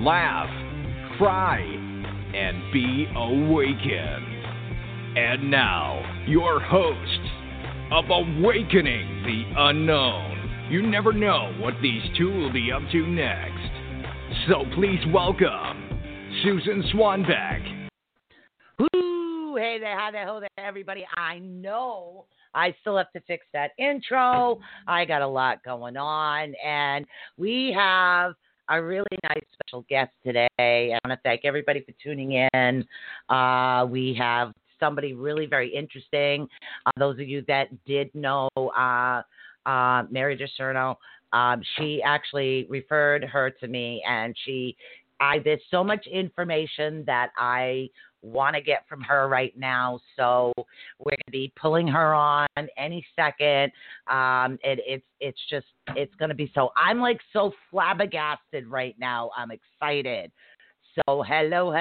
laugh, cry, and be awakened. And now, your hosts of Awakening the Unknown. You never know what these 2 will be up to next. So please welcome Susan Swanbeck. Hey there, how the hell there, everybody. I know I still have to fix that intro. I got a lot going on, and we have a really nice special guest today. I want to thank everybody for tuning in. We have somebody really very interesting. Those of you that did know Mary DiCenzo, she actually referred her to me, and there's so much information that I want to get from her right now, so we're going to be pulling her on any second. It's going to be so. I'm like so flabbergasted right now. I'm excited. So hello,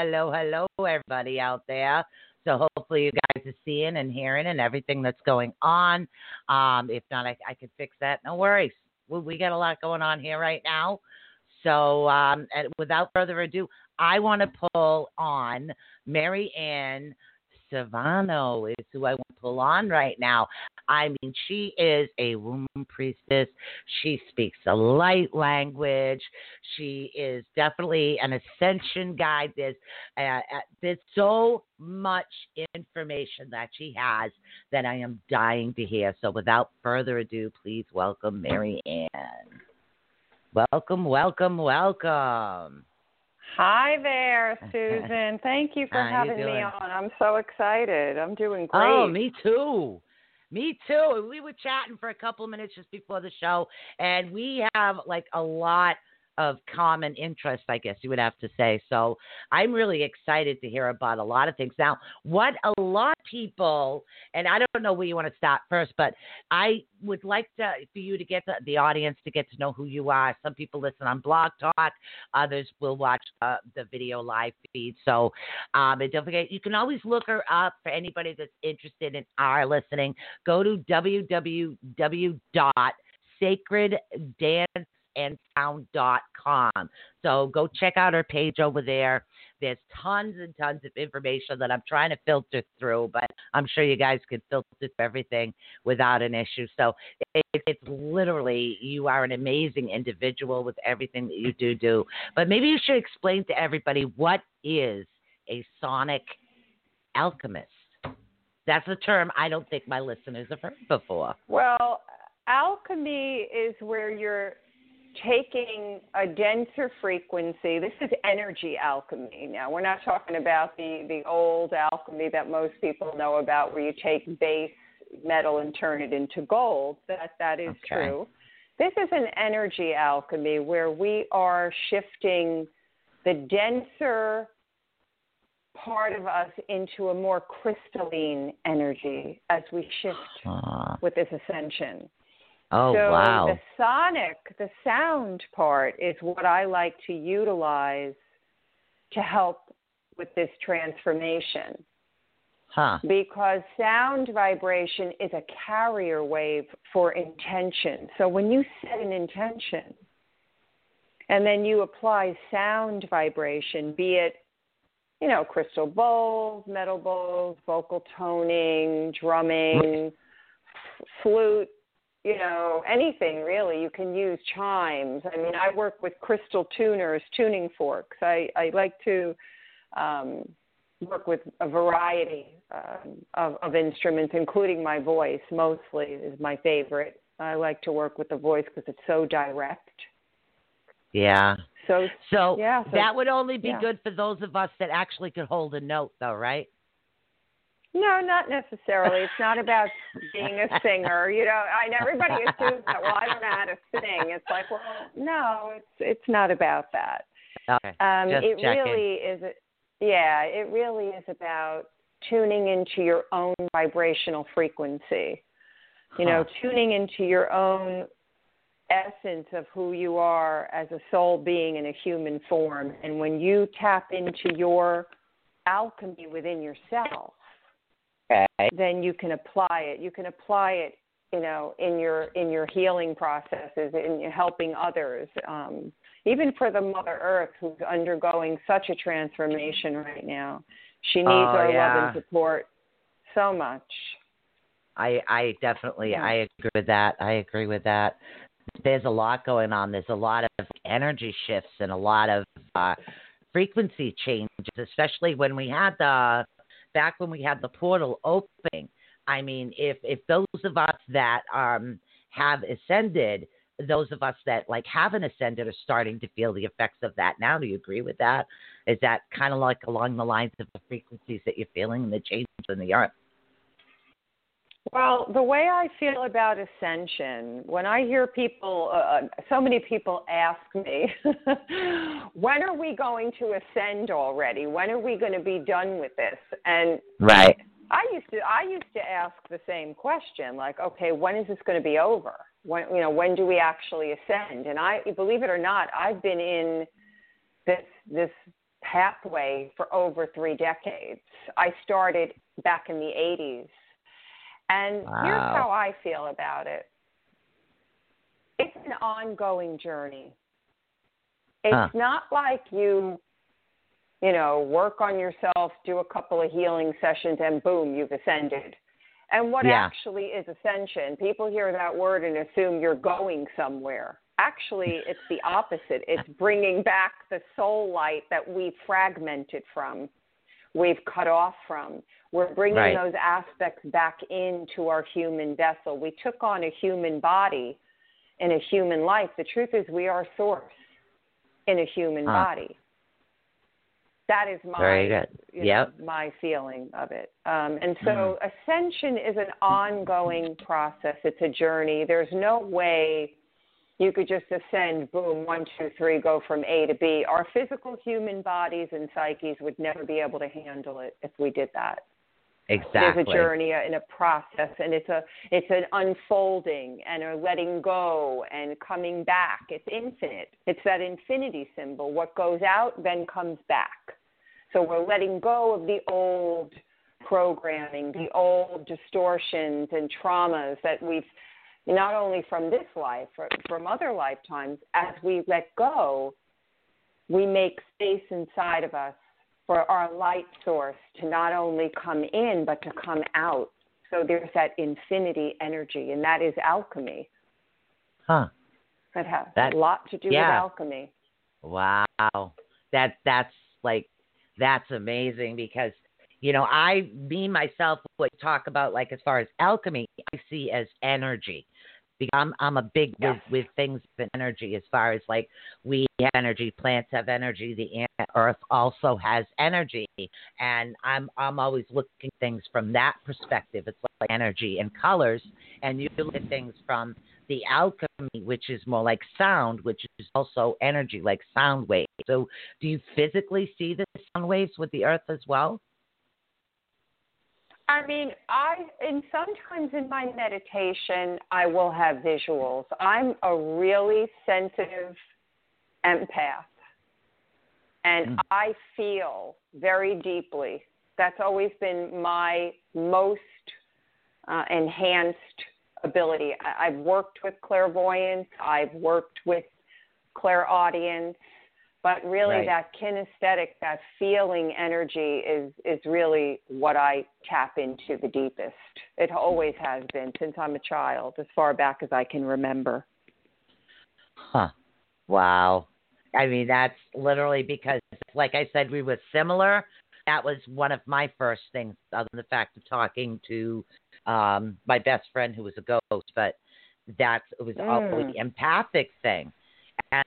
everybody out there. So hopefully you guys are seeing and hearing and everything that's going on. If not, I can fix that. No worries. We got a lot going on here right now. So and without further ado, I want to pull on Maryanne Savino is who I want to pull on right now. I mean, she is a womb priestess. She speaks a light language. She is definitely an ascension guide. There's so much information that she has that I am dying to hear. So without further ado, please welcome Maryanne. Welcome. Hi there, Susan. Thank you for having me on. I'm so excited. I'm doing great. Oh, me too. We were chatting for a couple of minutes just before the show, and we have like a lot of common interest, I guess you would have to say. So I'm really excited to hear about a lot of things. Now, what a lot of people, and I don't know where you want to start first, but I would like for the audience to get to know who you are. Some people listen on Blog Talk. Others will watch the video live feed. So and don't forget, you can always look her up for anybody that's interested in our listening. Go to www.sacreddanceandsound.com. So go check out her page over there. There's tons and tons of information that I'm trying to filter through, but I'm sure you guys can filter through everything without an issue. So it's literally, you are an amazing individual with everything that you do. But maybe you should explain to everybody, what is a sonic alchemist? That's a term I don't think my listeners have heard before. Well, alchemy is where you're taking a denser frequency. This is energy alchemy. Now, we're not talking about the old alchemy that most people know about, where you take base metal and turn it into gold. That is true. This is an energy alchemy where we are shifting the denser part of us into a more crystalline energy as we shift with this ascension. Oh, so wow. The sonic, the sound part is what I like to utilize to help with this transformation. Because sound vibration is a carrier wave for intention. So when you set an intention and then you apply sound vibration, be it, you know, crystal bowls, metal bowls, vocal toning, drumming, flute, you know, anything really. You can use chimes. I mean, I work with crystal tuners, tuning forks. I like to work with a variety of instruments, including my voice, mostly, is my favorite. I like to work with the voice because it's so direct. Yeah. So that would only be good for those of us that actually could hold a note, though, right? No, not necessarily. It's not about being a singer. You know, everybody assumes that, well, I don't know how to sing. It's like, well, no, it's not about that. Okay. It really is. Yeah, it really is about tuning into your own vibrational frequency. You know, tuning into your own essence of who you are as a soul being in a human form. And when you tap into your alchemy within yourself, then you can apply it. You can apply it, you know, in your healing processes, in helping others, even for the Mother Earth who's undergoing such a transformation right now. She needs our love and support so much. I definitely, I agree with that. There's a lot going on. There's a lot of energy shifts and a lot of frequency changes, especially when we had the, back when we had the portal opening. I mean, if those of us that have ascended, those of us that like haven't ascended are starting to feel the effects of that now. Do you agree with that? Is that kind of like along the lines of the frequencies that you're feeling and the changes in the earth? Well, the way I feel about ascension, when I hear people, so many people ask me, when are we going to ascend already? When are we going to be done with this? And I used to ask the same question, like, okay, when is this going to be over? When, you know, when do we actually ascend? And I, believe it or not, I've been in this pathway for over 3 decades. I started back in the 80s. And here's how I feel about it. It's an ongoing journey. It's not like you know, work on yourself, do a couple of healing sessions, and boom, you've ascended. And what actually is ascension? People hear that word and assume you're going somewhere. Actually, it's the opposite. It's bringing back the soul light that we've fragmented from, we've cut off from. We're bringing those aspects back into our human vessel. We took on a human body and a human life. The truth is we are source in a human body. That is my my feeling of it. And so ascension is an ongoing process. It's a journey. There's no way you could just ascend, boom, 1, 2, 3, go from A to B. Our physical human bodies and psyches would never be able to handle it if we did that. Exactly. There's a journey and a process, and it's an unfolding and a letting go and coming back. It's infinite. It's that infinity symbol. What goes out then comes back. So we're letting go of the old programming, the old distortions and traumas that we've, not only from this life, from other lifetimes. As we let go, we make space inside of us for our light source to not only come in, but to come out. So there's that infinity energy, and that is alchemy. That has a lot to do with alchemy. Wow. That's amazing because, you know, me myself would talk about, like, as far as alchemy, I see as energy. I'm a big with things with energy, as far as like we have energy, plants have energy, the earth also has energy, and I'm always looking at things from that perspective. It's like energy and colors, and you look at things from the alchemy, which is more like sound, which is also energy, like sound waves. So do you physically see the sound waves with the earth as well? I mean, and sometimes in my meditation, I will have visuals. I'm a really sensitive empath, and I feel very deeply. That's always been my most enhanced ability. I've worked with clairvoyance. I've worked with clairaudience. But really that kinesthetic, that feeling energy is really what I tap into the deepest. It always has been since I'm a child, as far back as I can remember. Wow. I mean, that's literally because, like I said, we were similar. That was one of my first things, other than the fact of talking to my best friend who was a ghost. But it was always the empathic thing.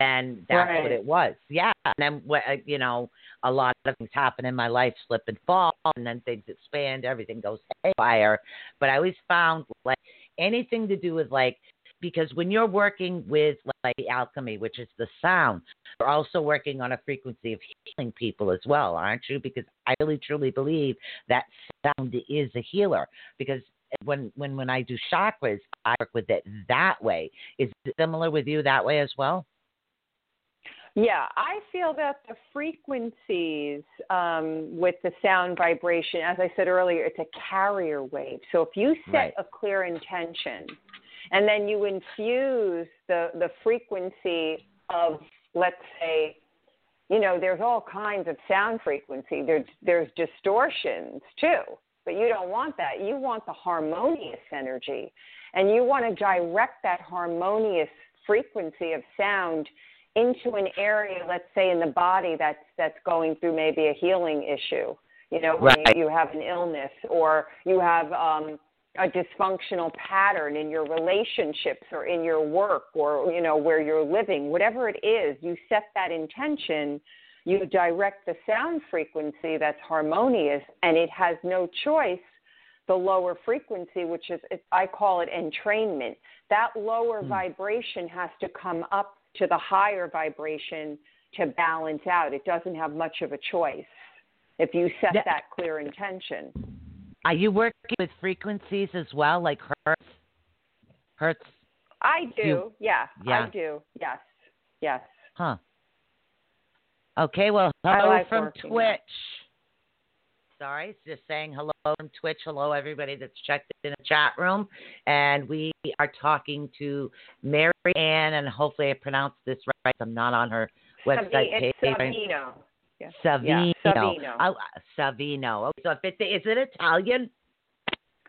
And that's what it was. Yeah. And then, you know, a lot of things happen in my life, slip and fall, and then things expand, everything goes haywire. But I always found, like, anything to do with, like, because when you're working with like alchemy, which is the sound, you're also working on a frequency of healing people as well, aren't you? Because I really truly believe that sound is a healer. Because when I do chakras, I work with it that way. Is it similar with you that way as well? Yeah, I feel that the frequencies with the sound vibration, as I said earlier, it's a carrier wave. So if you set a clear intention and then you infuse the frequency of, let's say, you know, there's all kinds of sound frequency. There's distortions too, but you don't want that. You want the harmonious energy, and you want to direct that harmonious frequency of sound into an area, let's say, in the body that's going through maybe a healing issue. You know, when you have an illness or you have a dysfunctional pattern in your relationships or in your work or, you know, where you're living, whatever it is, you set that intention, you direct the sound frequency that's harmonious, and it has no choice. The lower frequency, which is, I call it entrainment, that lower vibration has to come up to the higher vibration to balance out. It doesn't have much of a choice if you set that clear intention. Are you working with frequencies as well, like hertz? I do, yeah. I do, yes. Huh. Okay, well, hello like from Twitch. Sorry, just saying hello from Twitch. Hello, everybody that's checked in the chat room. And we are talking to Maryanne, and hopefully I pronounced this right. I'm not on her website page. It's Savino. Yeah. Savino. Yeah, Savino. Oh, Savino. So if is it Italian?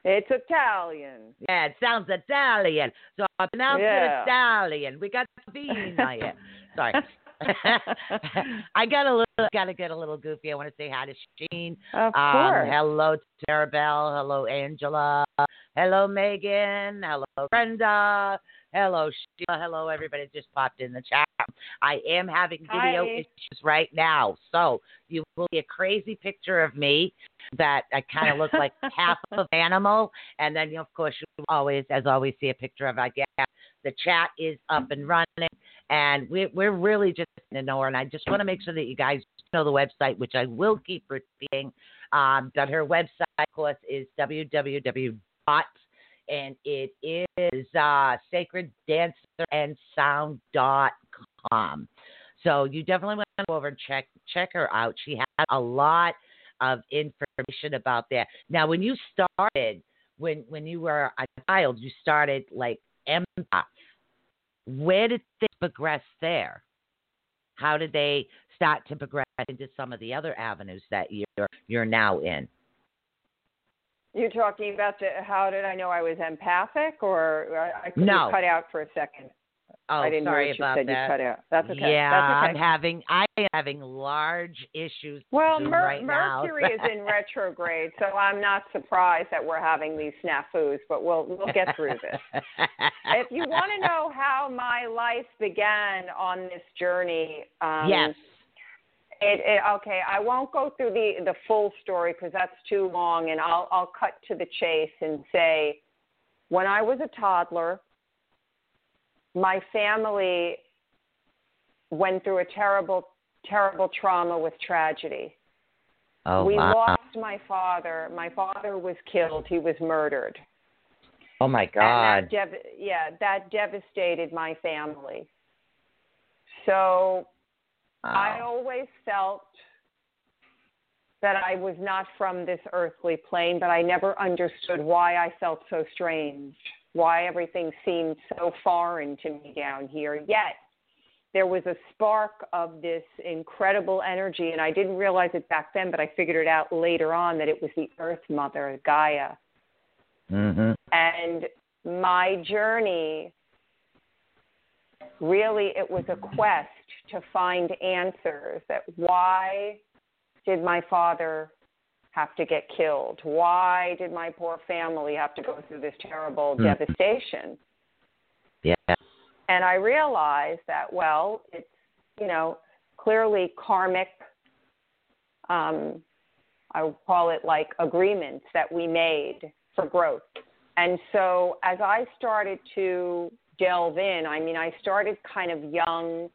It's Italian. Yeah, it sounds Italian. So I pronounced it Italian. We got Savino here. Sorry. I got to get a little goofy. I want to say hi to Jean. Of course. Hello to Maribel. Hello Angela. Hello Megan. Hello Brenda. Hello Sheila. Hello everybody just popped in the chat. I am having video issues right now, so you will see a crazy picture of me that I kind of look like half of an animal, and then of course you will always, as always, see a picture of the chat is up and running. And we're really just getting to know her. And I just want to make sure that you guys know the website, which I will keep repeating. But her website, of course, is www. And it is sacreddanceandsound.com. So you definitely want to go over and check her out. She has a lot of information about that. Now, when you started, when you were a child, you started like Empath. Where did things progress there? How did they start to progress into some of the other avenues that you're now in? You're talking about how did I know I was empathic, or I couldn't cut out for a second. Oh, I didn't sorry know what about you said. That. You cut out. That's okay. Yeah, that's okay. I am having large issues. Well, Mercury is in retrograde, so I'm not surprised that we're having these snafus. But we'll get through this. If you want to know how my life began on this journey, yes. Okay, I won't go through the full story because that's too long, and I'll cut to the chase and say, when I was a toddler, my family went through a terrible, terrible trauma with tragedy. Oh, we lost my father. My father was killed. He was murdered. Oh, my God. And that devastated my family. So I always felt that I was not from this earthly plane, but I never understood why I felt so strange. Why everything seemed so foreign to me down here. Yet, there was a spark of this incredible energy, and I didn't realize it back then, but I figured it out later on that it was the Earth Mother, Gaia. Mm-hmm. And my journey, really, it was a quest to find answers that why did my father have to get killed? Why did my poor family have to go through this terrible devastation? Yeah. And I realized that, well, it's, you know, clearly karmic, I would call it like agreements that we made for growth. And so as I started to delve in. I mean, I started kind of young.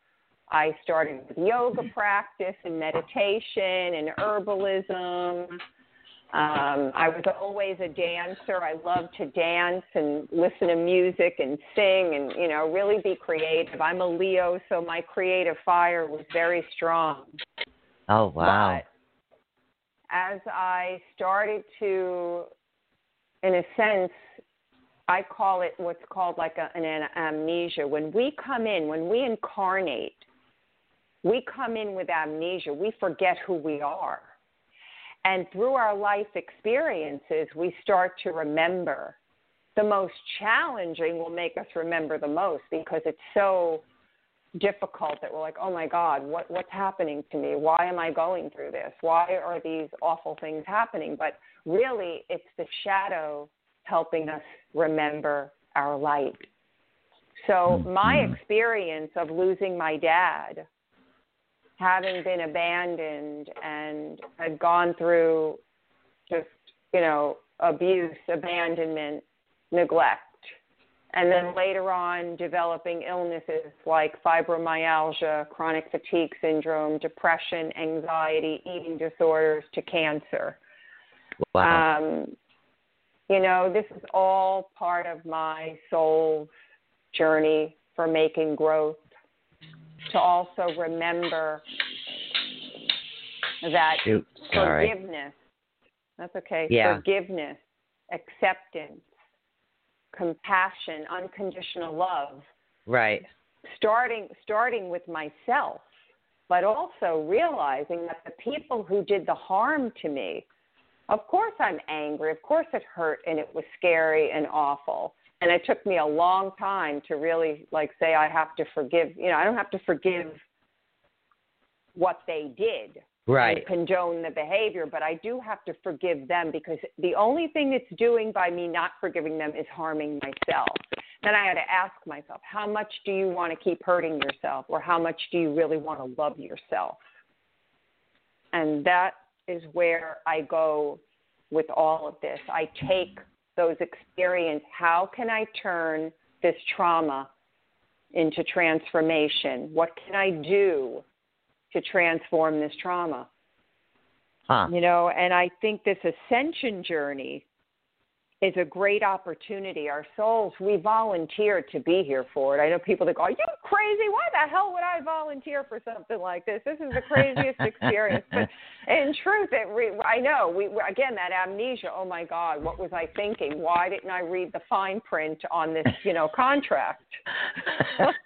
I started with yoga practice and meditation and herbalism. I was always a dancer. I loved to dance and listen to music and sing and, you know, really be creative. I'm a Leo, so my creative fire was very strong. Oh, wow. But as I started to, in a sense, I call it what's called like an amnesia. When we come in, when we incarnate, we come in with amnesia. We forget who we are. And through our life experiences, we start to remember. The most challenging will make us remember the most because it's so difficult that we're like, oh, my God, what's happening to me? Why am I going through this? Why are these awful things happening? But really, it's the shadow helping us remember our light. So my experience of losing my dad, having been abandoned and had gone through just, you know, abuse, abandonment, neglect, and then later on developing illnesses like fibromyalgia, chronic fatigue syndrome, depression, anxiety, eating disorders, to cancer. Wow. You know, this is all part of my soul's journey for making growth, to also remember that forgiveness, that's okay, forgiveness, acceptance, compassion, unconditional love. Right. Starting with myself, but also realizing that the people who did the harm to me, of course I'm angry, of course it hurt and it was scary and awful. And it took me a long time to really, like, say I have to forgive. You know, I don't have to forgive what they did. Right. And condone the behavior, but I do have to forgive them because the only thing it's doing by me not forgiving them is harming myself. Then I had to ask myself, how much do you want to keep hurting yourself, or how much do you really want to love yourself? And that is where I go with all of this. I take those experiences, how can I turn this trauma into transformation? What can I do to transform this trauma? You know, and I think this ascension journey is a great opportunity. Our souls, we volunteer to be here for it. I know people that go, are you crazy? Why the hell would I volunteer for something like this? This is the craziest experience. But in truth, I know, we again, that amnesia, oh my God, what was I thinking? Why didn't I read the fine print on this, you know, contract?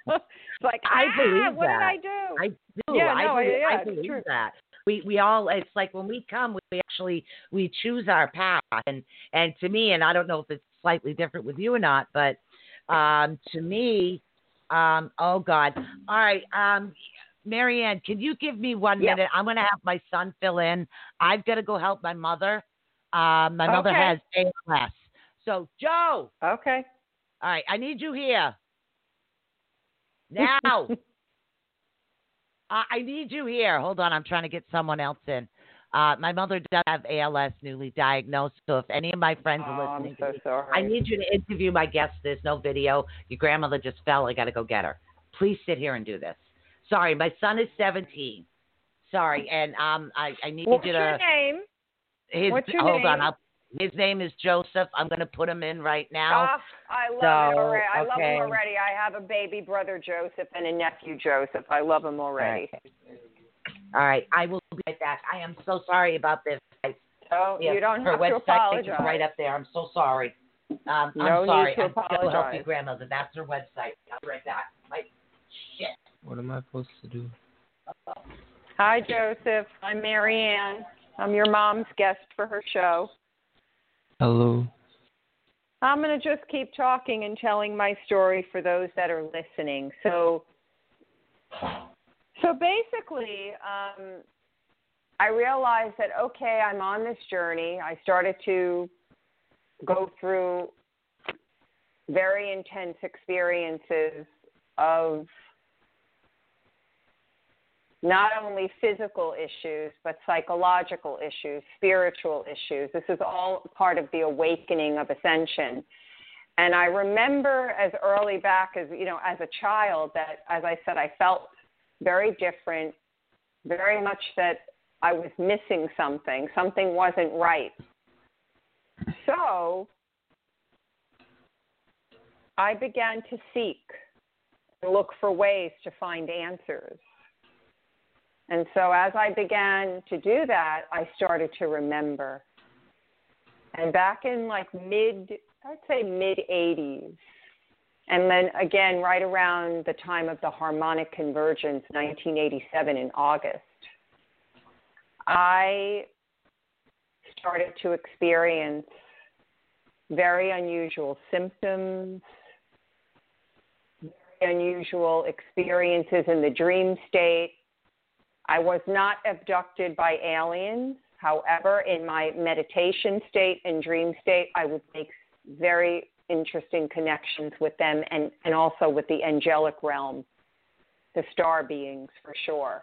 It's like, I believe what that. Did I do? I do. Yeah, I believe that. We all, it's like when we come, we choose our path. And to me, and I don't know if it's slightly different with you or not, but to me, oh God. All right. Maryanne, can you give me 1 minute? I'm going to have my son fill in. I've got to go help my mother. My mother has ALS. So Joe. Okay. All right. I need you here. Now. I need you here. Hold on. I'm trying to get someone else in. My mother does have ALS, newly diagnosed. So if any of my friends are listening, I'm so sorry. I need you to interview my guest. There's no video. Your grandmother just fell. I got to go get her. Please sit here and do this. Sorry. My son is 17. Sorry. And I need you to. What's your name? Hold on. His name is Joseph. I'm going to put him in right now. I love him already. I have a baby brother, Joseph, and a nephew, Joseph. I love him already. All right. I will be right back. I am so sorry about this. Oh, you don't have to apologize. Her website is right up there. I'm so sorry. I'm sorry. I'm still helping grandmother. That's her website. I'll be right back. Like, shit. What am I supposed to do? Hi, Joseph. I'm Maryanne. I'm your mom's guest for her show. Hello. I'm going to just keep talking and telling my story for those that are listening. So basically, I realized that, okay, I'm on this journey. I started to go through very intense experiences of not only physical issues, but psychological issues, spiritual issues. This is all part of the awakening of ascension. And I remember as early back as, you know, as a child that, as I said, I felt very different, very much that I was missing something. Something wasn't right. So I began to seek and look for ways to find answers. And so as I began to do that, I started to remember. And back in like mid-80s, and then again right around the time of the harmonic convergence, 1987 in August, I started to experience very unusual symptoms, very unusual experiences in the dream state. I was not abducted by aliens. However, in my meditation state and dream state, I would make very interesting connections with them and also with the angelic realm, the star beings for sure.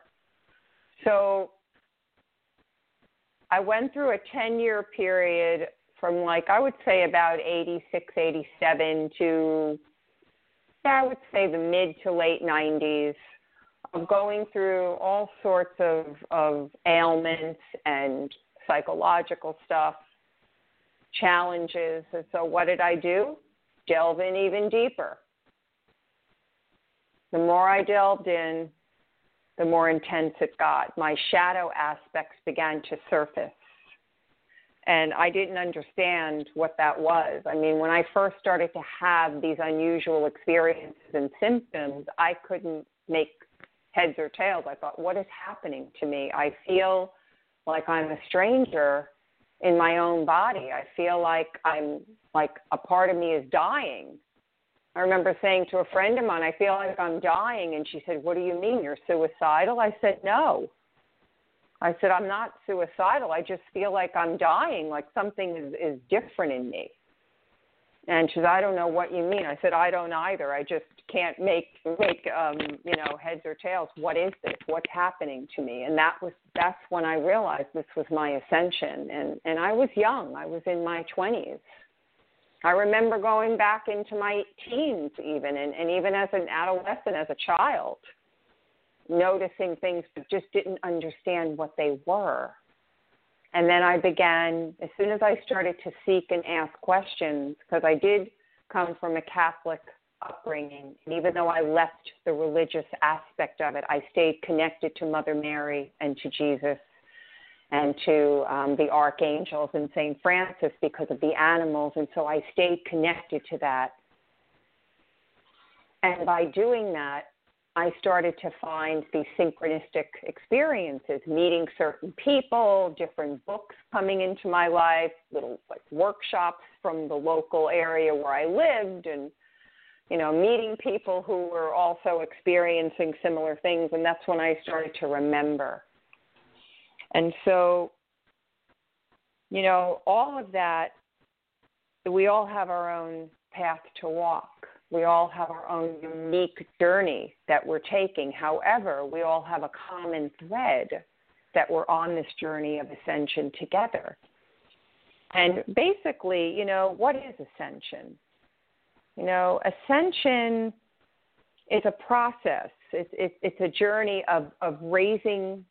So I went through a 10-year period from like, I would say about 86, 87 to, I would say the mid to late 90s, of going through all sorts of ailments and psychological stuff, challenges. And so what did I do? Delve in even deeper. The more I delved in, the more intense it got. My shadow aspects began to surface. And I didn't understand what that was. I mean, when I first started to have these unusual experiences and symptoms, I couldn't make heads or tails. I thought, what is happening to me? I feel like I'm a stranger in my own body. I feel like I'm like a part of me is dying. I remember saying to a friend of mine, I feel like I'm dying. And she said, what do you mean? You're suicidal? I said, no. I said, I'm not suicidal. I just feel like I'm dying, like something is different in me. And she said, I don't know what you mean. I said, I don't either. I just can't make you know, heads or tails. What is this? What's happening to me? And that's when I realized this was my ascension. And I was young. I was in my 20s. I remember going back into my teens even, and even as an adolescent, as a child, noticing things but just didn't understand what they were. And then I began, as soon as I started to seek and ask questions, because I did come from a Catholic upbringing, and even though I left the religious aspect of it, I stayed connected to Mother Mary and to Jesus and to the archangels and St. Francis because of the animals, and so I stayed connected to that. And by doing that, I started to find these synchronistic experiences, meeting certain people, different books coming into my life, little like workshops from the local area where I lived, and, you know, meeting people who were also experiencing similar things. And that's when I started to remember. And so, you know, all of that, we all have our own path to walk. We all have our own unique journey that we're taking. However, we all have a common thread that we're on this journey of ascension together. And basically, you know, what is ascension? You know, ascension is a process. It's a journey of raising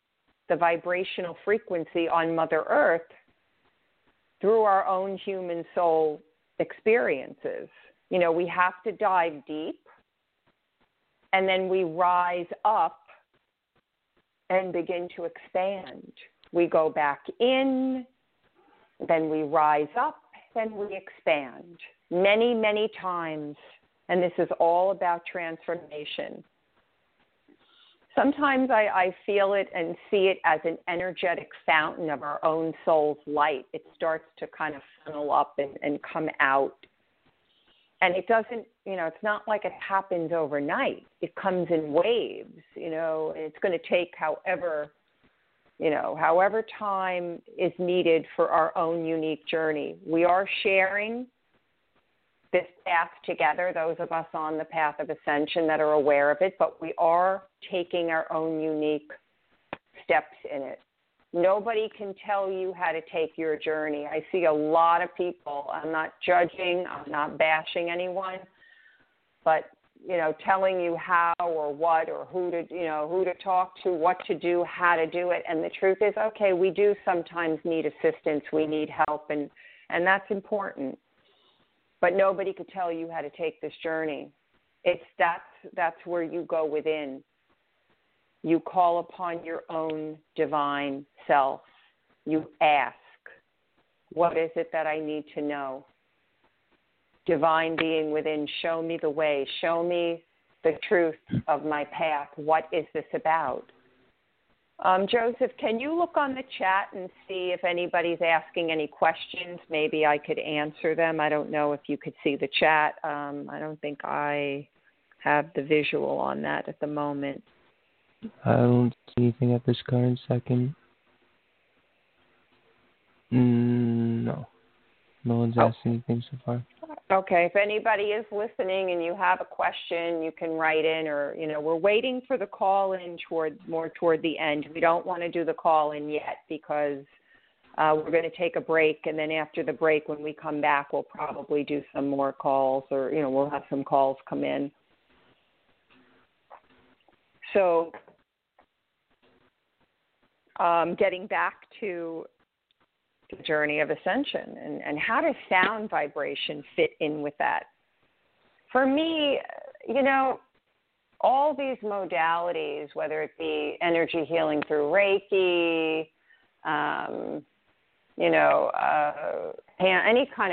the vibrational frequency on Mother Earth through our own human soul experiences. You know, we have to dive deep, and then we rise up and begin to expand. We go back in, then we rise up, then we expand many, many times. And this is all about transformation. Sometimes I feel it and see it as an energetic fountain of our own soul's light. It starts to kind of funnel up and come out. And it doesn't, you know, it's not like it happens overnight. It comes in waves, you know, and it's going to take however, you know, however time is needed for our own unique journey. We are sharing this path together, those of us on the path of ascension that are aware of it, but we are taking our own unique steps in it. Nobody can tell you how to take your journey. I see a lot of people. I'm not judging. I'm not bashing anyone. But, you know, telling you how or what or who to, you know, who to talk to, what to do, how to do it. And the truth is, okay, we do sometimes need assistance. We need help. And that's important. But nobody could tell you how to take this journey. That's where you go within. You call upon your own divine self. You ask, what is it that I need to know? Divine being within, show me the way. Show me the truth of my path. What is this about? Joseph, can you look on the chat and see if anybody's asking any questions? Maybe I could answer them. I don't know if you could see the chat. I don't think I have the visual on that at the moment. I don't see anything at this current second. No. No one's asked anything so far. Okay. If anybody is listening and you have a question, you can write in, or, you know, we're waiting for the call in toward the end. We don't want to do the call in yet because we're going to take a break. And then after the break, when we come back, we'll probably do some more calls, or, you know, we'll have some calls come in. So getting back to the journey of ascension, and how does sound vibration fit in with that? For me, you know, all these modalities, whether it be energy healing through Reiki, any kind of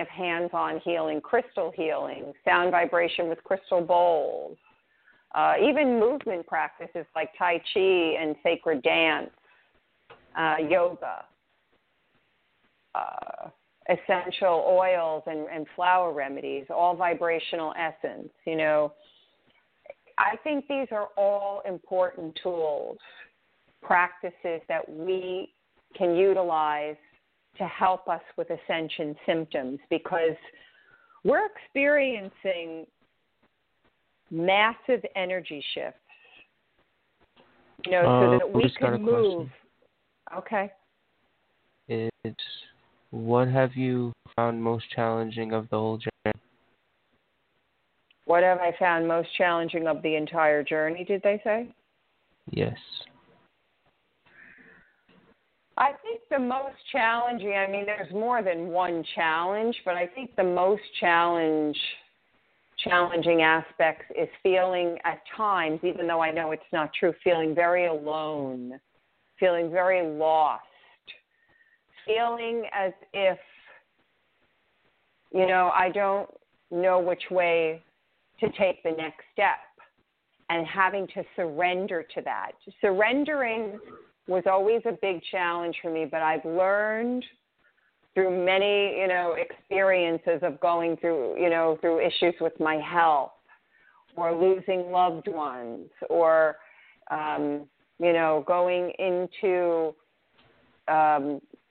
hands-on healing, crystal healing, sound vibration with crystal bowls, even movement practices like Tai Chi and sacred dance, yoga, essential oils and flower remedies, all vibrational essence, you know. I think these are all important tools, practices that we can utilize to help us with ascension symptoms, because we're experiencing massive energy shifts, you know, so that we can move. Okay. It's, what have you found most challenging of the whole journey? What have I found most challenging of the entire journey, did they say? Yes. I think the most challenging, I mean, there's more than one challenge, but I think the most challenging aspects is feeling at times, even though I know it's not true, feeling very alone, feeling very lost, feeling as if, you know, I don't know which way to take the next step, and having to surrender to that. Surrendering was always a big challenge for me, but I've learned through many, you know, experiences of going through, you know, through issues with my health or losing loved ones, or, you know, going into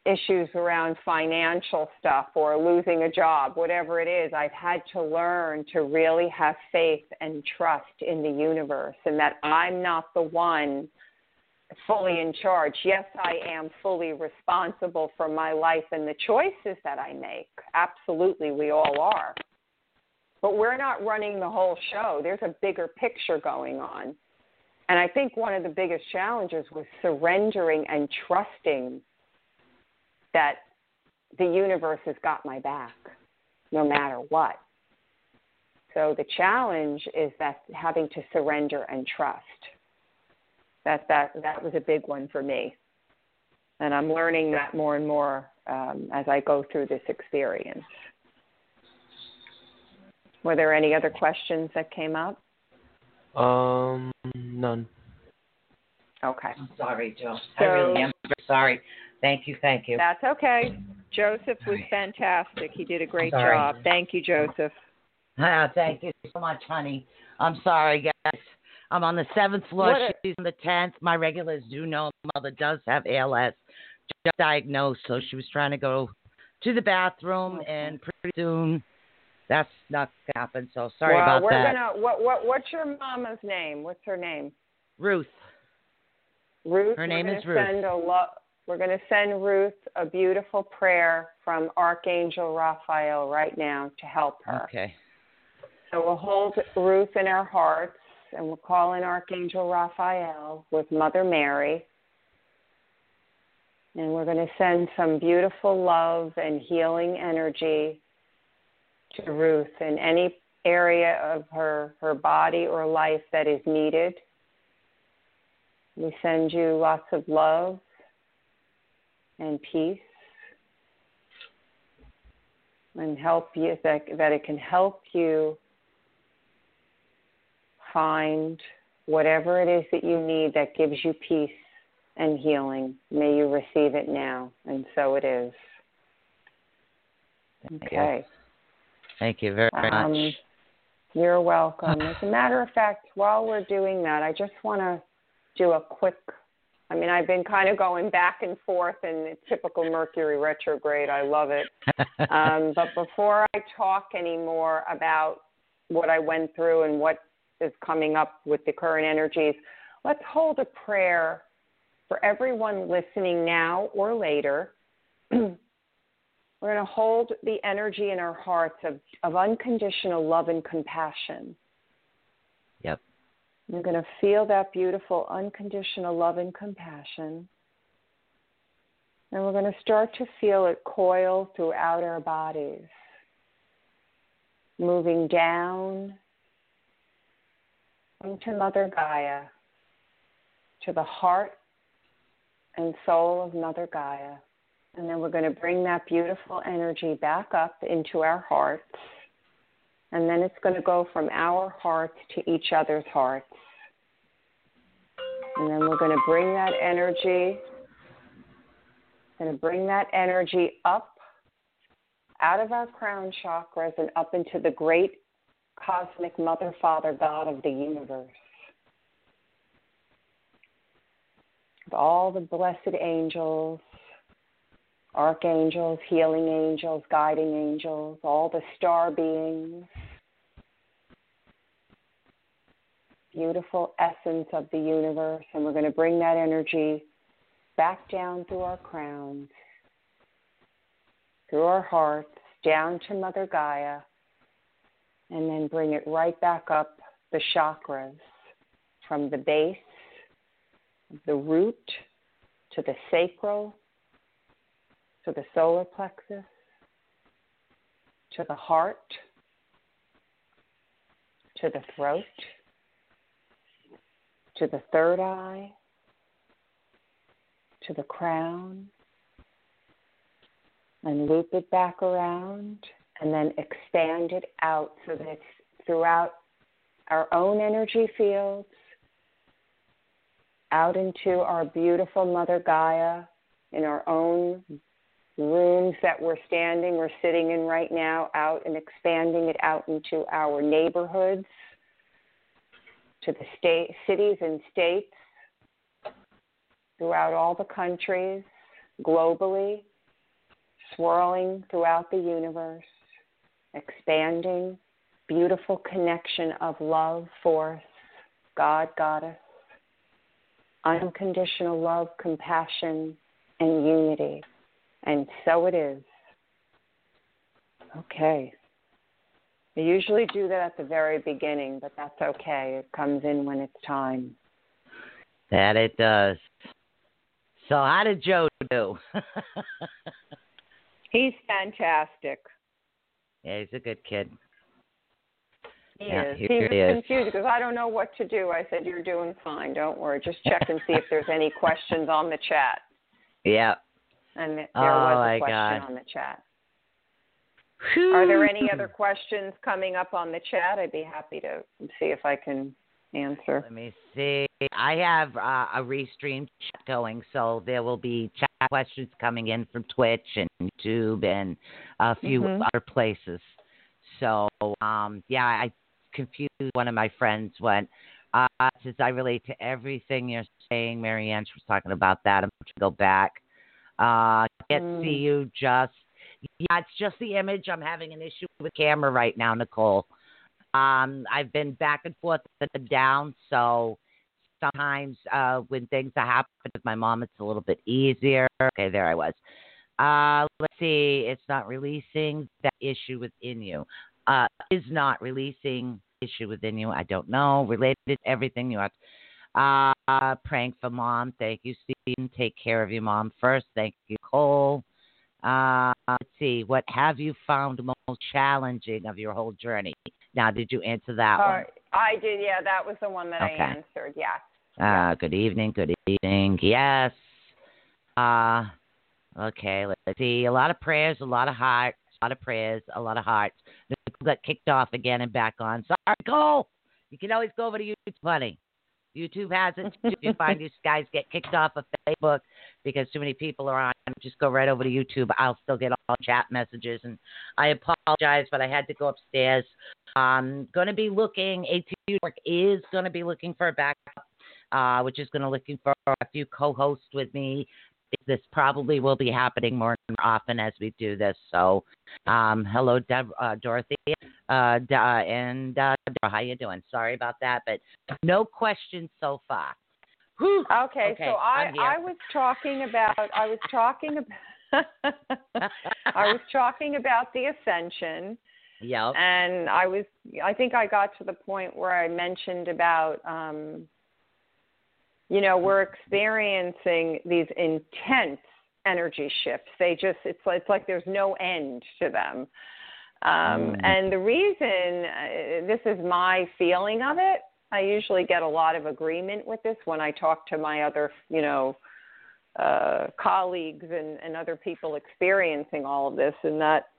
issues around financial stuff or losing a job, whatever it is, I've had to learn to really have faith and trust in the universe, and that I'm not the one fully in charge. Yes, I am fully responsible for my life and the choices that I make. Absolutely, we all are. But we're not running the whole show. There's a bigger picture going on. And I think one of the biggest challenges was surrendering and trusting that the universe has got my back, no matter what. So the challenge is that having to surrender and trust. That was a big one for me, and I'm learning that more and more as I go through this experience. Were there any other questions that came up? None. Okay. I'm sorry, Joe. So, I really am sorry. Thank you. That's okay. Joseph was fantastic. He did a great job. Thank you, Joseph. Thank you so much, honey. I'm sorry, guys. I'm on the 7th floor. She's on the 10th. My regulars do know my mother does have ALS, just diagnosed, so she was trying to go to the bathroom, and pretty soon that's not going to happen. So sorry about that. What's your mama's name? What's her name? Ruth. Her name is Ruth. We're going to send Ruth a beautiful prayer from Archangel Raphael right now to help her. Okay. So we'll hold Ruth in our hearts, and we'll call in Archangel Raphael with Mother Mary. And we're going to send some beautiful love and healing energy to Ruth in any area of her body or life that is needed. We send you lots of love and peace, and help you that it can help you find whatever it is that you need that gives you peace and healing. May you receive it now, and so it is. Okay. Thank you very much. You're welcome. As a matter of fact, while we're doing that, I just want to do a quick, I've been kind of going back and forth in the typical Mercury retrograde. I love it. But before I talk anymore about what I went through and what is coming up with the current energies, let's hold a prayer for everyone listening now or later. We're going to hold the energy in our hearts of unconditional love and compassion. Yep. You're going to feel that beautiful unconditional love and compassion. And we're going to start to feel it coil throughout our bodies, moving down into Mother Gaia, to the heart and soul of Mother Gaia. And then we're going to bring that beautiful energy back up into our hearts. And then it's going to go from our hearts to each other's hearts. And then we're going to bring that energy, up out of our crown chakras and up into the great cosmic Mother, Father, God of the universe. With all the blessed angels, archangels, healing angels, guiding angels, all the star beings, beautiful essence of the universe. And we're going to bring that energy back down through our crowns, through our hearts, down to Mother Gaia, and then bring it right back up the chakras from the base, the root, to the sacral, to the solar plexus, to the heart, to the throat, to the third eye, to the crown, and loop it back around, and then expand it out so that it's throughout our own energy fields, out into our beautiful Mother Gaia, in our own rooms that we're standing or sitting in right now, out and expanding it out into our neighborhoods, to the cities and states, throughout all the countries, globally, swirling throughout the universe, expanding, beautiful connection of love, force, God, Goddess, unconditional love, compassion, and unity. And so it is. Okay. I usually do that at the very beginning, but that's okay. It comes in when it's time. That it does. So how did Joe do? He's fantastic. Yeah, he's a good kid. He is. He was confused because I don't know what to do. I said, you're doing fine. Don't worry. Just check and see if there's any questions on the chat. Yeah. And there was a question on the chat. Whew. Are there any other questions coming up on the chat? I'd be happy to see if I can answer. Let me see. I have a restream chat going, so there will be chat questions coming in from Twitch and YouTube and a few other places. So, I confused one of my friends when, since I relate to everything you're saying, Maryanne, she was talking about that. I'm going to go back. Can't see you just. Yeah, it's just the image. I'm having an issue with the camera right now, Nicole. I've been back and forth and down, so sometimes when things happen with my mom, it's a little bit easier. Okay, there I was. Let's see. It's not releasing that issue within you. Is not releasing issue within you. I don't know. Related to everything you have. Praying for mom. Thank you, Steve. Take care of your mom first. Thank you, Cole. Let's see. What have you found most challenging of your whole journey? Now, did you answer that one? I did, yeah. That was the one that I answered, yeah. Good evening. Good evening. Yes. Okay, let's see. A lot of prayers, a lot of hearts. A lot of prayers, a lot of hearts. Nicole got kicked off again and back on. Sorry, Nicole. You can always go over to YouTube, honey. YouTube has it. If you find these guys get kicked off of Facebook because too many people are on, just go right over to YouTube. I'll still get all chat messages. And I apologize, but I had to go upstairs. I'm going to be looking. ATU Network is going to be looking for a backup, which is going to looking for a few co-hosts with me. This probably will be happening more and more often as we do this. So, hello, Dorothy, and Deborah, how you doing? Sorry about that, but no questions so far. Whew. Okay, so I was talking about the Ascension. Yeah. And I think I got to the point where I mentioned about. You know, we're experiencing these intense energy shifts. It's like there's no end to them. And the reason, this is my feeling of it, I usually get a lot of agreement with this when I talk to my other, you know, colleagues and other people experiencing all of this, and that,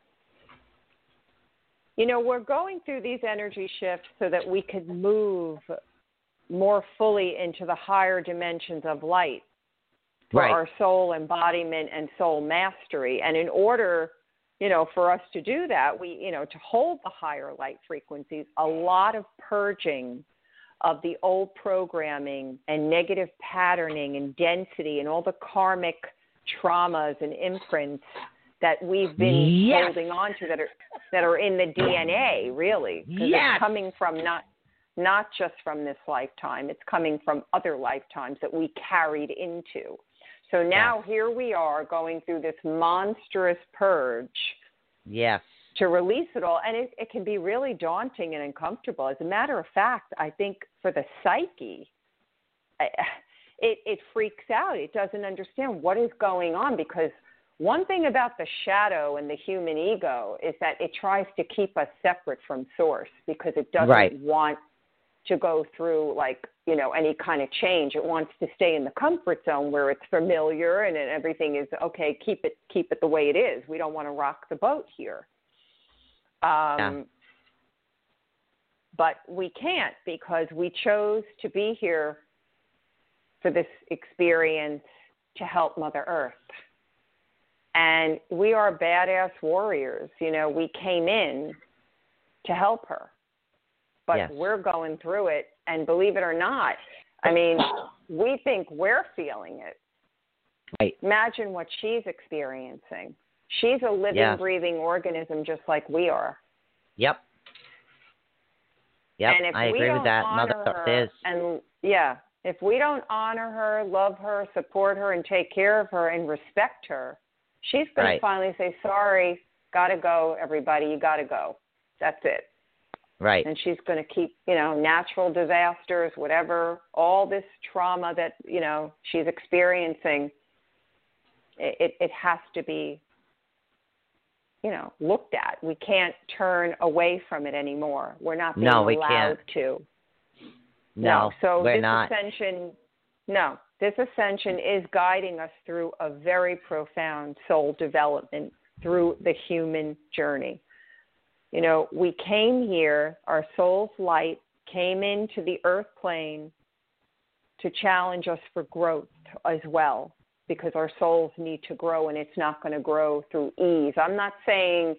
you know, we're going through these energy shifts so that we could move more fully into the higher dimensions of light for our soul embodiment and soul mastery. And in order, you know, for us to do that, we, you know, to hold the higher light frequencies, a lot of purging of the old programming and negative patterning and density and all the karmic traumas and imprints that we've been holding on to that are in the DNA, really. It's coming from not just from this lifetime, it's coming from other lifetimes that we carried into. So now here we are going through this monstrous purge to release it all. And it can be really daunting and uncomfortable. As a matter of fact, I think for the psyche, it freaks out. It doesn't understand what is going on, because one thing about the shadow and the human ego is that it tries to keep us separate from source, because it doesn't want to go through, like, you know, any kind of change. It wants to stay in the comfort zone where it's familiar and everything is okay. Keep it the way it is. We don't want to rock the boat here. But we can't, because we chose to be here for this experience to help Mother Earth. And we are badass warriors. You know, we came in to help her. But we're going through it, and believe it or not, I mean, we think we're feeling it. Right. Imagine what she's experiencing. She's a living, breathing organism just like we are. Yep. And if I agree with that. If we don't honor her, love her, support her, and take care of her and respect her, she's going to finally say, sorry, got to go, everybody, you got to go. That's it. Right. And she's going to keep, you know, natural disasters, whatever, all this trauma that, you know, she's experiencing, it has to be, you know, looked at. We can't turn away from it anymore. We're not being allowed to. No, so we're not. This ascension is guiding us through a very profound soul development through the human journey. You know, we came here, our soul's light came into the earth plane to challenge us for growth as well, because our souls need to grow, and it's not going to grow through ease. I'm not saying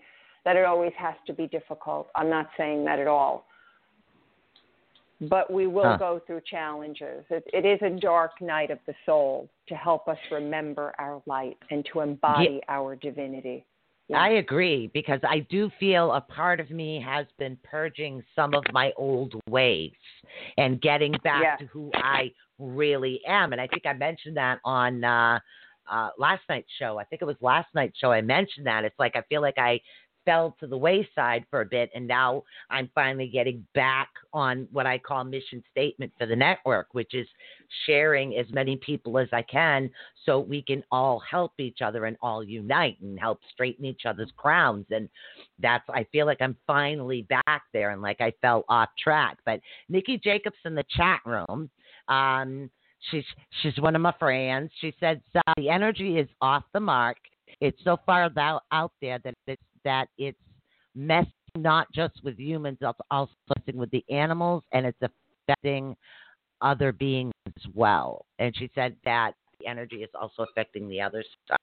that it always has to be difficult. I'm not saying that at all. But we will go through challenges. It is a dark night of the soul to help us remember our light and to embody our divinity. Yeah. I agree, because I do feel a part of me has been purging some of my old ways and getting back to who I really am. And I think I mentioned that on last night's show. I think it was last night's show I mentioned that. It's like I feel like I fell to the wayside for a bit, and now I'm finally getting back on what I call mission statement for the network, which is sharing as many people as I can so we can all help each other and all unite and help straighten each other's crowns. And that's, I feel like I'm finally back there, and like I fell off track. But Nikki Jacobs in the chat room, she's one of my friends. She said, the energy is off the mark. It's so far out there that it's messing not just with humans, it's also messing with the animals, and it's affecting other beings as well. And she said that the energy is also affecting the other stuff.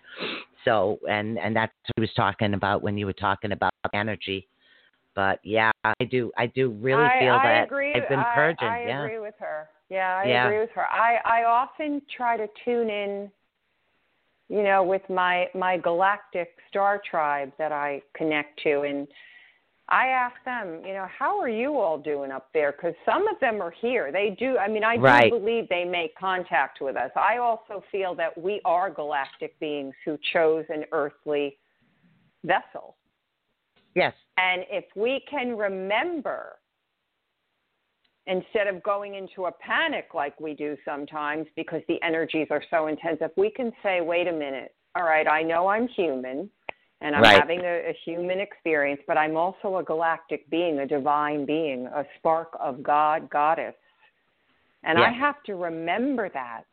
So, and that's what she was talking about when you were talking about energy. But yeah, I do really feel that I've been purging. I agree with her. Yeah, I agree with her. I often try to tune in, you know, with my galactic star tribe that I connect to. And I ask them, you know, how are you all doing up there? Because some of them are here. They do. I mean, I do believe they make contact with us. I also feel that we are galactic beings who chose an earthly vessel. Yes. And if we can remember, instead of going into a panic like we do sometimes because the energies are so intense, if we can say, wait a minute, all right, I know I'm human and I'm having a human experience, but I'm also a galactic being, a divine being, a spark of God, goddess. And I have to remember that.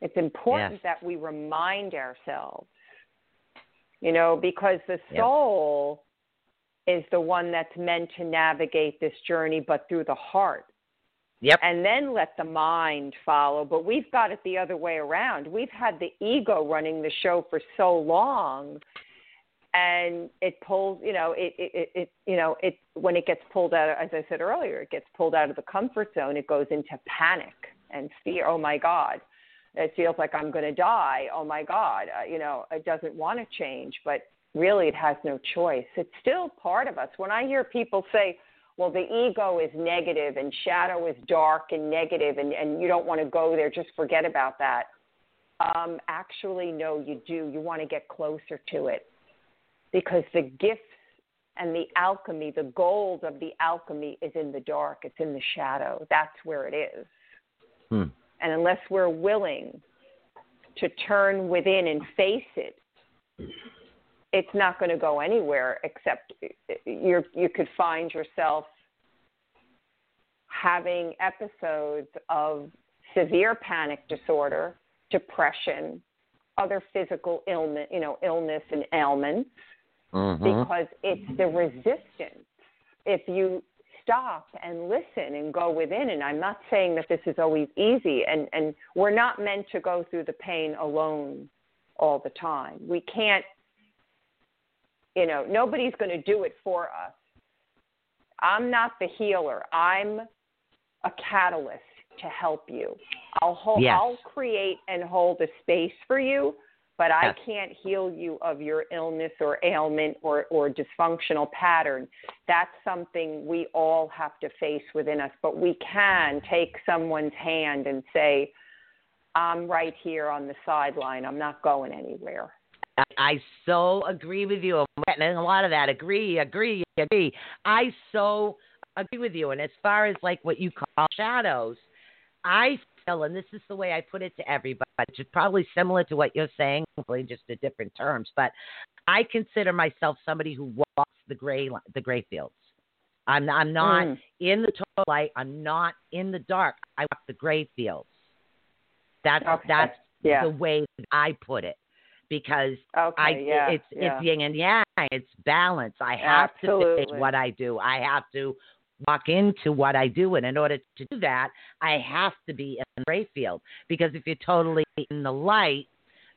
It's important that we remind ourselves, you know, because the soul is the one that's meant to navigate this journey, but through the heart. Yep. And then let the mind follow. But we've got it the other way around. We've had the ego running the show for so long, and it pulls, you know, it when it gets pulled out, as I said earlier, it gets pulled out of the comfort zone. It goes into panic and fear. Oh my God, it feels like I'm going to die. Oh my God, you know, it doesn't want to change, but really, it has no choice. It's still part of us. When I hear people say, well, the ego is negative and shadow is dark and negative and you don't want to go there, just forget about that. Actually, no, you do. You want to get closer to it, because the gifts and the alchemy, the gold of the alchemy is in the dark. It's in the shadow. That's where it is. And unless we're willing to turn within and face it, it's not going to go anywhere, except you could find yourself having episodes of severe panic disorder, depression, other physical illness and ailments, because it's the resistance. If you stop and listen and go within, and I'm not saying that this is always easy, and we're not meant to go through the pain alone all the time. We can't. You know, nobody's going to do it for us. I'm not the healer. I'm a catalyst to help you. I'll create and hold a space for you, but I can't heal you of your illness or ailment or dysfunctional pattern. That's something we all have to face within us, but we can take someone's hand and say, I'm right here on the sideline. I'm not going anywhere. I so agree with you. I'm getting a lot of that. Agree. I so agree with you. And as far as like what you call shadows, I feel, and this is the way I put it to everybody, which is probably similar to what you're saying, probably just in different terms, but I consider myself somebody who walks the gray fields. I'm not in the total light. I'm not in the dark. I walk the gray fields. That's the way that I put it. Because it's yin and yang, it's balance. I have to face what I do. I have to walk into what I do, and in order to do that, I have to be in the gray field. Because if you're totally in the light,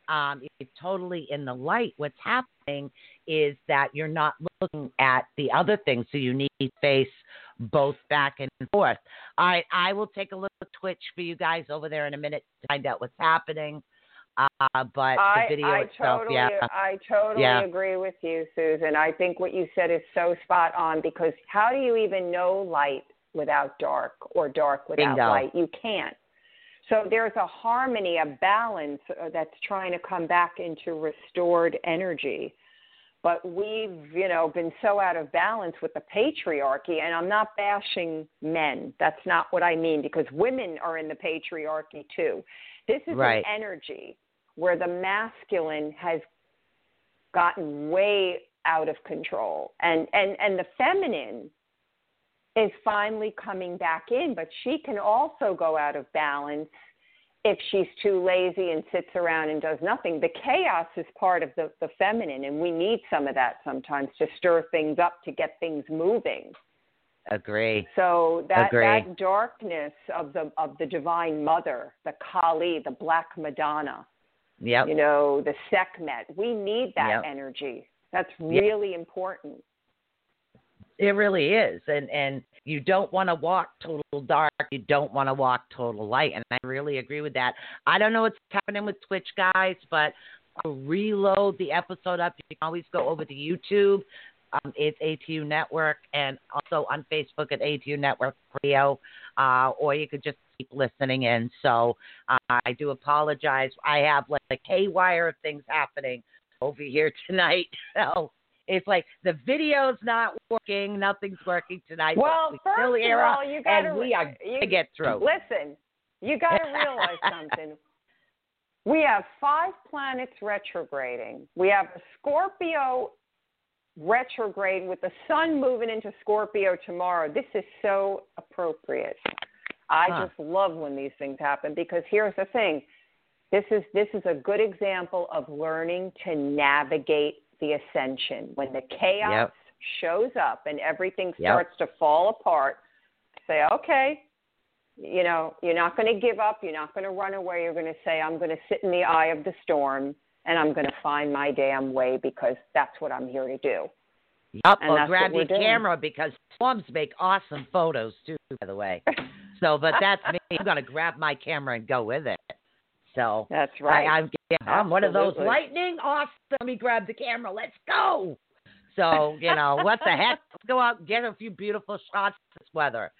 what's happening is that you're not looking at the other things. So you need to face both back and forth. All right, I will take a little Twitch for you guys over there in a minute to find out what's happening. But the video itself, totally, yeah. I totally agree with you, Susan. I think what you said is so spot on, because how do you even know light without dark, or dark without light? You can't. So there's a harmony, a balance that's trying to come back into restored energy. But we've, you know, been so out of balance with the patriarchy, and I'm not bashing men. That's not what I mean, because women are in the patriarchy too. This is an energy where the masculine has gotten way out of control, and the feminine is finally coming back in, but she can also go out of balance if she's too lazy and sits around and does nothing. The chaos is part of the feminine, and we need some of that sometimes to stir things up, to get things moving. Agree. So that darkness of the Divine Mother, the Kali, the Black Madonna, you know, the Sekhmet, we need that energy. That's really important. It really is. And you don't want to walk total dark. You don't want to walk total light. And I really agree with that. I don't know what's happening with Twitch, guys, but I'll reload the episode up. You can always go over to YouTube. It's ATU Network, and also on Facebook at ATU Network Radio, or you could just keep listening in. So I do apologize. I have like a haywire of things happening over here tonight. So it's like the video's not working, nothing's working tonight. Well, first of all, you got to get through. Listen, you got to realize something. We have 5 planets retrograding. We have a Scorpio retrograde with the sun moving into Scorpio tomorrow. This is so appropriate. I just love when these things happen, because here's the thing. This is a good example of learning to navigate the ascension. When the chaos shows up and everything starts to fall apart, say, okay, you know, you're not going to give up. You're not going to run away. You're going to say, I'm going to sit in the eye of the storm, and I'm going to find my damn way, because that's what I'm here to do. Yep, and well, grab your camera, because storms make awesome photos too, by the way. So, but that's me. I'm going to grab my camera and go with it. So that's right. I'm one of those lightning. Awesome. Let me grab the camera. Let's go. So, you know, what the heck? Let's go out and get a few beautiful shots this weather.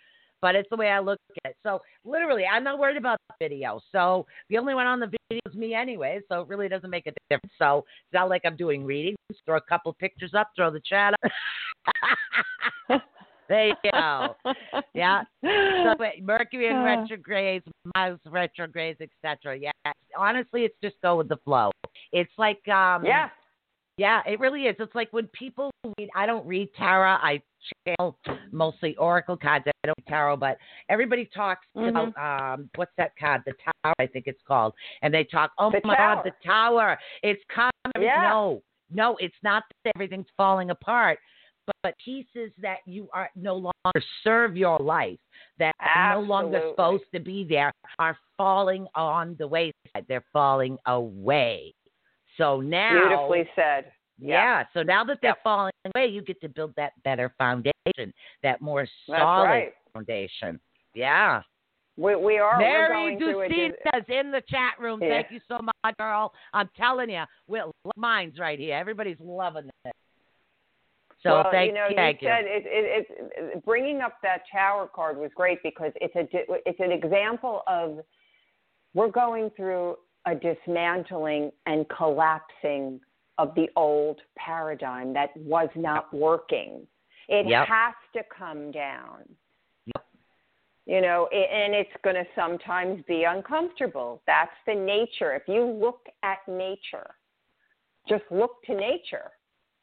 But it's the way I look at it. So literally, I'm not worried about the video. So the only one on the video is me anyway. So it really doesn't make a difference. So it's not like I'm doing readings. Throw a couple pictures up. Throw the chat up. There you go. Yeah. So Mercury in retrogrades, Mars retrogrades, etc. Yeah. Honestly, it's just go with the flow. It's like yeah, it really is. It's like when people read, I don't read tarot. I channel mostly oracle cards. I don't tarot, but everybody talks about, what's that card? The Tower, I think it's called. And they talk, oh my God, the Tower. It's coming. Yeah. No, it's not that everything's falling apart, but pieces that you are no longer serve your life, that are no longer supposed to be there, are falling on the wayside. They're falling away. So now, beautifully said. Yeah. So now that they're falling away, you get to build that better foundation, that more solid foundation. Yeah. We are. Mary Ducina's in the chat room. Yeah. Thank you so much, girl. I'm telling you, we're minds right here. Everybody's loving this. So well, thank you. Said it bringing up that Tower card was great, because it's an example of we're going through a dismantling and collapsing of the old paradigm that was not working. It has to come down. Yep. You know, and it's going to sometimes be uncomfortable. That's the nature. If you look at nature, just look to nature.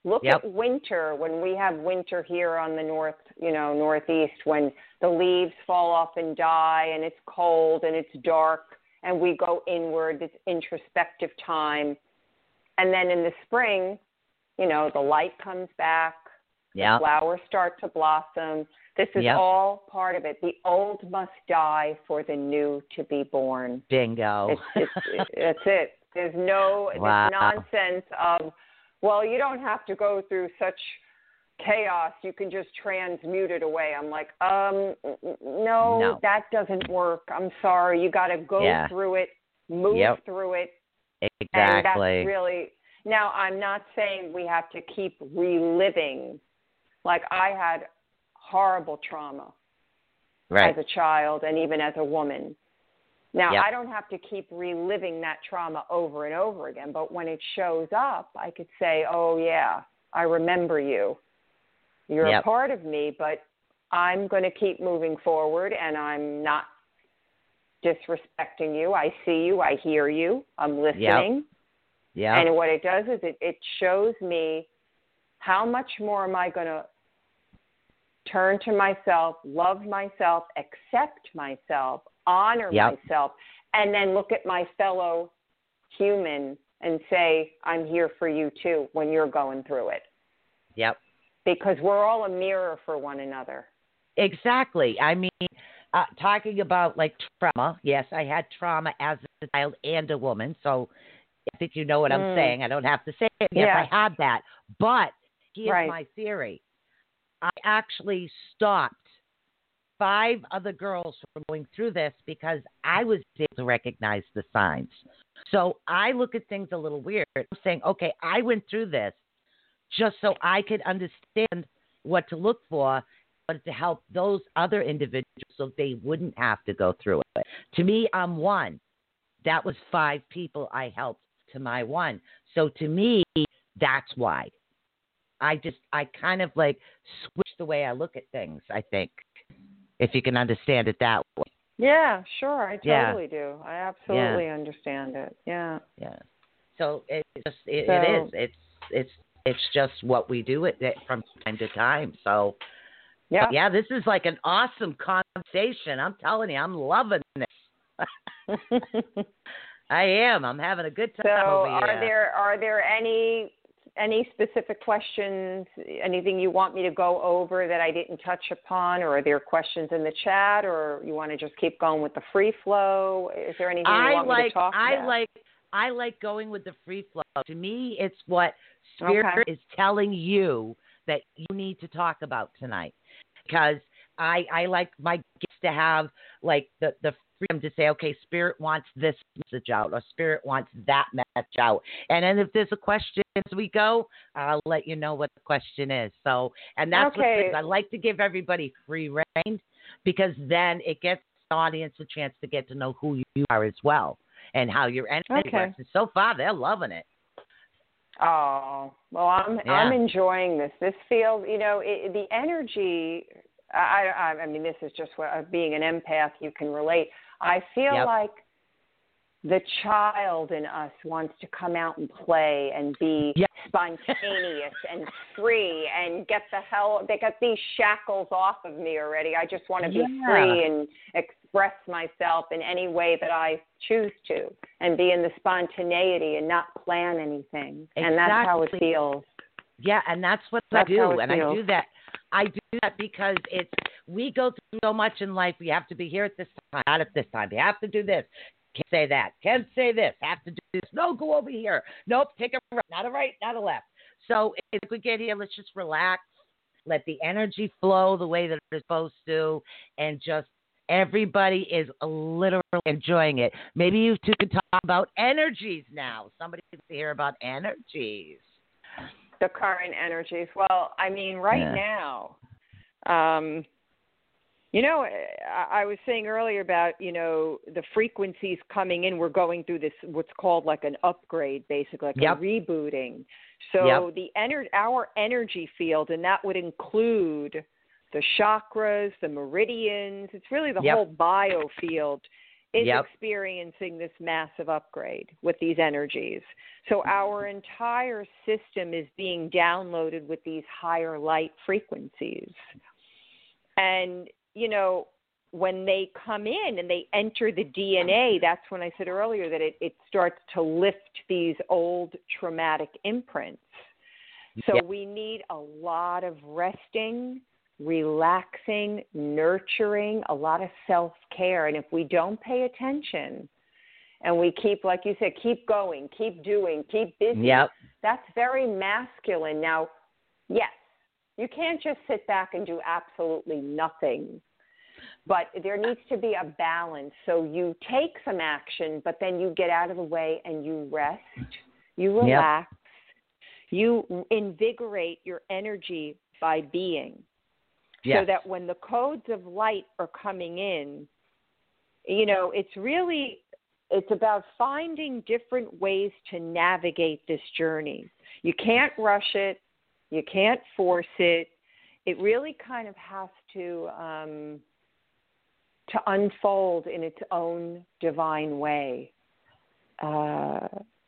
Look at winter, when we have winter here on the northeast, when the leaves fall off and die, and it's cold and it's dark, and we go inward, this introspective time. And then in the spring, you know, the light comes back, the flowers start to blossom. This is all part of it. The old must die for the new to be born. Bingo. That's it. There's no this nonsense of, well, you don't have to go through such chaos. You can just transmute it away. I'm like, no, that doesn't work. I'm sorry. You got to go through it, move through it, Exactly. And that's really, now I'm not saying we have to keep reliving. Like I had horrible trauma as a child and even as a woman. Now, I don't have to keep reliving that trauma over and over again, but when it shows up, I could say, oh, yeah, I remember you. You're a part of me, but I'm going to keep moving forward, and I'm not disrespecting you. I see you. I hear you. I'm listening. Yeah. And what it does is it shows me how much more am I going to turn to myself, love myself, accept myself, honor myself, and then look at my fellow human and say, I'm here for you too when you're going through it. Yep. Because we're all a mirror for one another. Exactly. I mean, talking about like trauma. Yes, I had trauma as a child and a woman. So I think you know what I'm saying. I don't have to say it. Yes, I had that. But here's my theory. I actually stopped 5 other girls from going through this because I was able to recognize the signs. So I look at things a little weird. I'm saying, okay, I went through this just so I could understand what to look for, but to help those other individuals so they wouldn't have to go through it. To me, I'm one. That was 5 people I helped to my one. So to me, that's why. I kind of like switched the way I look at things, I think. If you can understand it that way. Yeah, sure. I totally do. I absolutely understand it. Yeah. Yeah. So it is. It's just what we do it from time to time. So yeah, this is like an awesome conversation. I'm telling you, I'm loving this. I am. I'm having a good time. So are there any specific questions, anything you want me to go over that I didn't touch upon, or are there questions in the chat, or you want to just keep going with the free flow? Is there anything you want me to talk about? I like going with the free flow. To me, it's what Spirit is telling you that you need to talk about tonight. Because I like my guests to have like the freedom to say, okay, Spirit wants this message out, or Spirit wants that message out. And then if there's a question as we go, I'll let you know what the question is. So, and that's what I like to give everybody free reign, because then it gets the audience a chance to get to know who you are as well and how your energy works. And so far, they're loving it. Oh, well, I'm enjoying this. This feels, you know, the energy. I mean, this is just what being an empath. You can relate. I feel like the child in us wants to come out and play and be spontaneous and free and get the hell. They got these shackles off of me already. I just want to be free and express myself in any way that I choose to, and be in the spontaneity and not plan anything. Exactly. And that's how it feels. Yeah, and that's what I do, and feels. I do that. I do that because it's we go through so much in life. We have to be here at this time, not at this time. We have to do this. Can't say that. Can't say this. Have to do this. No, go over here. Nope, take a right. Not a right, not a left. So if we get here, let's just relax. Let the energy flow the way that it's supposed to. And just everybody is literally enjoying it. Maybe you two could talk about energies now. Somebody needs to hear about energies. The current energies. Well, I mean, right now, you know, I was saying earlier about, you know, the frequencies coming in. We're going through this, what's called like an upgrade, basically, like a rebooting. So our energy field, and that would include the chakras, the meridians. It's really the whole biofield is experiencing this massive upgrade with these energies. So our entire system is being downloaded with these higher light frequencies. And, you know, when they come in and they enter the DNA, that's when I said earlier that it starts to lift these old traumatic imprints. So we need a lot of resting, relaxing, nurturing, a lot of self-care. And if we don't pay attention and we keep, like you said, keep going, keep doing, keep busy, that's very masculine. Now, yes, you can't just sit back and do absolutely nothing. But there needs to be a balance. So you take some action, but then you get out of the way and you rest, you relax, you invigorate your energy by being. So that when the codes of light are coming in, you know, it's really, it's about finding different ways to navigate this journey. You can't rush it. You can't force it. It really kind of has to unfold in its own divine way.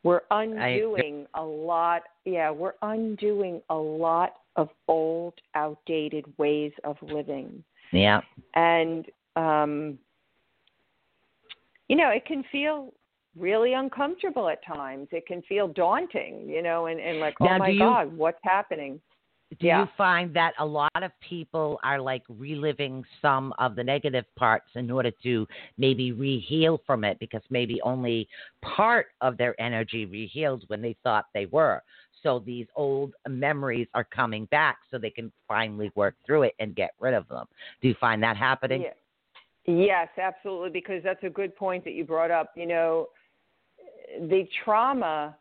We're undoing a lot. Yeah, we're undoing a lot of old, outdated ways of living. Yeah. And, you know, it can feel really uncomfortable at times. It can feel daunting, you know, and like, now, oh, my God, what's happening? Do you find that a lot of people are like reliving some of the negative parts in order to maybe reheal from it, because maybe only part of their energy reheals when they thought they were? So these old memories are coming back so they can finally work through it and get rid of them. Do you find that happening? Yes, absolutely, because that's a good point that you brought up. You know, the trauma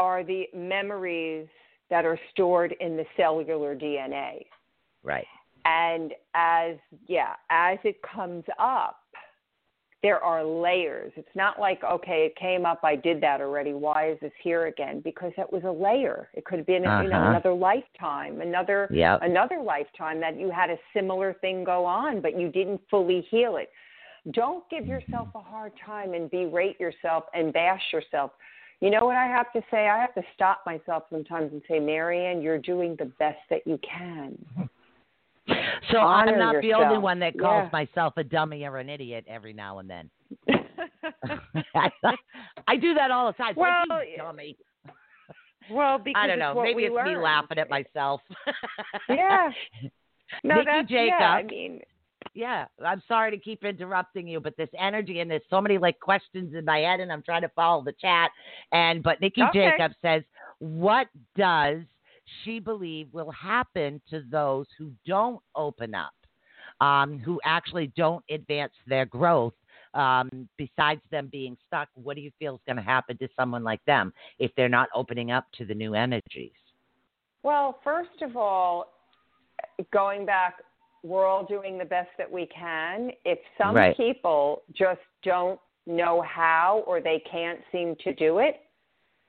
are the memories that are stored in the cellular DNA. Right. And as it comes up, there are layers. It's not like, okay, it came up, I did that already, why is this here again? Because that was a layer. It could have been you know, another lifetime, another lifetime that you had a similar thing go on, but you didn't fully heal it. Don't give yourself a hard time and berate yourself and bash yourself. You know what I have to say? I have to stop myself sometimes and say, Maryanne, you're doing the best that you can. So honor I'm not yourself. The only one that calls myself a dummy or an idiot every now and then. I do that all the time. Well, dummy. Well, because I don't know. Maybe it's me laughing at myself. Yeah. No, Nikki Jacobs. Yeah, I mean. Yeah, I'm sorry to keep interrupting you, but this energy and there's so many like questions in my head, and I'm trying to follow the chat. But Nikki Jacobs says, what does she believe will happen to those who don't open up, who actually don't advance their growth, besides them being stuck? What do you feel is going to happen to someone like them if they're not opening up to the new energies? Well, first of all, going back, we're all doing the best that we can. If some people just don't know how, or they can't seem to do it,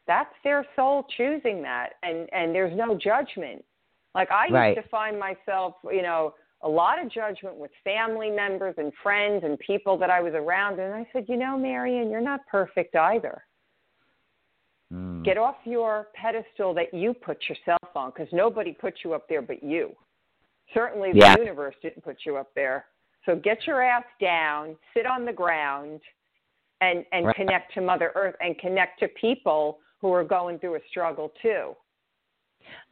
that's their soul choosing that. And there's no judgment. Like I used to find myself, you know, a lot of judgment with family members and friends and people that I was around. And I said, you know, Maryanne, you're not perfect either. Get off your pedestal that you put yourself on, because nobody put you up there but you. Certainly the universe didn't put you up there. So get your ass down, sit on the ground, and connect to Mother Earth and connect to people who are going through a struggle too.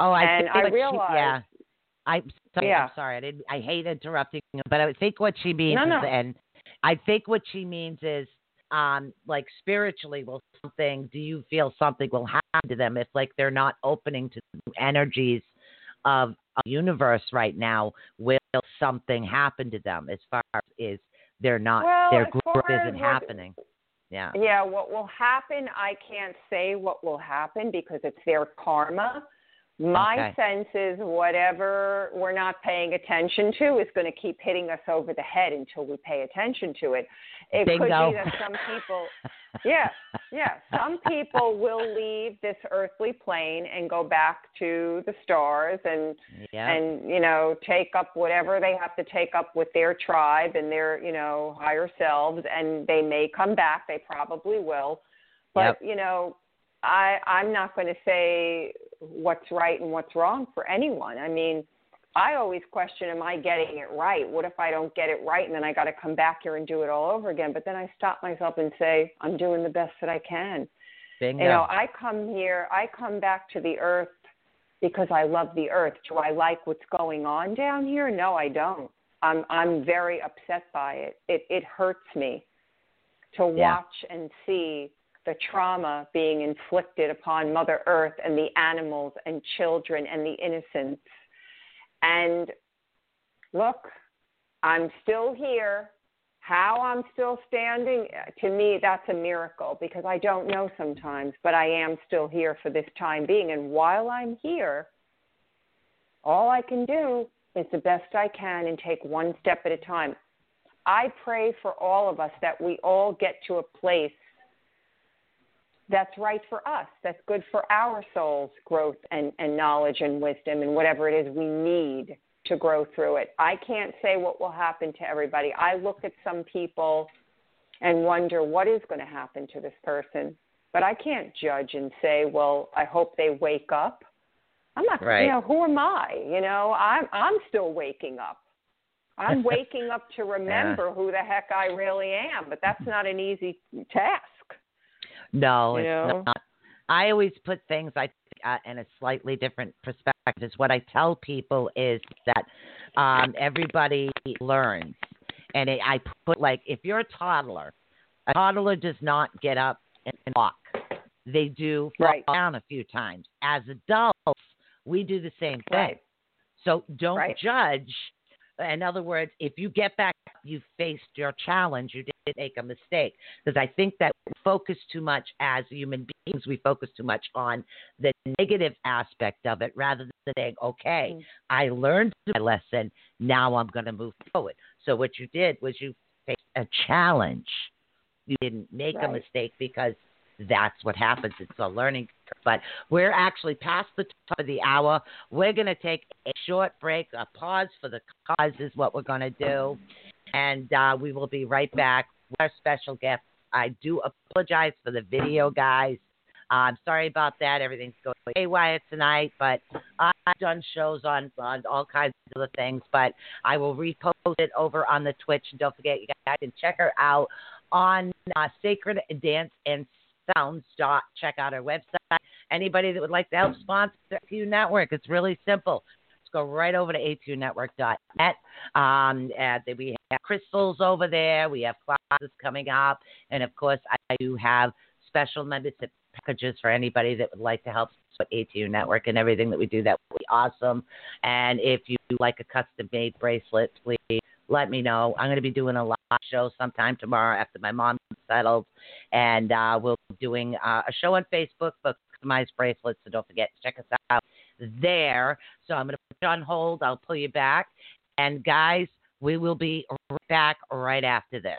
Oh, I'm sorry. I hate interrupting you, but I think what she means is like spiritually, do you feel something will happen to them if like they're not opening to the energies of the universe right now? Will something happen to them as far as they're not, their growth isn't happening? Yeah. Yeah. What will happen? I can't say what will happen because it's their karma. My sense is whatever we're not paying attention to is going to keep hitting us over the head until we pay attention to it. It could be that some people, some people will leave this earthly plane and go back to the stars and you know, take up whatever they have to take up with their tribe and their, you know, higher selves, and they may come back. They probably will, but you know, I'm not going to say what's right and what's wrong for anyone. I mean, I always question, am I getting it right? What if I don't get it right and then I got to come back here and do it all over again? But then I stop myself and say, I'm doing the best that I can. Bingo. You know, I come back to the earth because I love the earth. Do I like what's going on down here? No, I don't. I'm very upset by it. It hurts me to watch and see the trauma being inflicted upon Mother Earth and the animals and children and the innocents. And look, I'm still here. How I'm still standing, to me, that's a miracle, because I don't know sometimes, but I am still here for this time being. And while I'm here, all I can do is the best I can and take one step at a time. I pray for all of us that we all get to a place that's right for us, that's good for our soul's growth and knowledge and wisdom and whatever it is we need to grow through it. I can't say what will happen to everybody. I look at some people and wonder what is going to happen to this person, but I can't judge and say, well, I hope they wake up. I'm not, right. You know, who am I? You know, I'm still waking up. I'm waking up to remember who the heck I really am, but that's not an easy task. No, you know? It's not. I always put things in a slightly different perspective. Is what I tell people is that everybody learns, and I put, like, if you're a toddler does not get up and walk. They do fall down a few times. As adults, we do the same thing. Right. So don't judge. In other words, if you get back up, you faced your challenge, you didn't make a mistake. Because I think that we focus too much as human beings, we focus too much on the negative aspect of it rather than saying, okay, I learned my lesson, now I'm going to move forward. So what you did was you faced a challenge. You didn't make a mistake, because that's what happens. It's a learning curve. But we're actually past the top of the hour. We're going to take a short break, a pause for the cause is what we're going to do. And we will be right back with our special guest. I do apologize for the video, guys. I'm sorry about that. Everything's going haywire tonight, but I've done shows on all kinds of other things, but I will repost it over on the Twitch. And don't forget, you guys can check her out on Sacred Dance and Sounds. Check out our website. Anybody that would like to help sponsor ATU Network, it's really simple. Let's go right over to ATUnetwork.net. And we have crystals over there. We have classes coming up. And, of course, I do have special membership packages for anybody that would like to help with ATU Network and everything that we do. That would be awesome. And if you like a custom-made bracelet, please let me know. I'm going to be doing a live show sometime tomorrow after my mom settled, and we'll be doing a show on Facebook for customized bracelets, so don't forget to check us out there. So I'm going to put you on hold. I'll pull you back. And, guys, we will be right back right after this.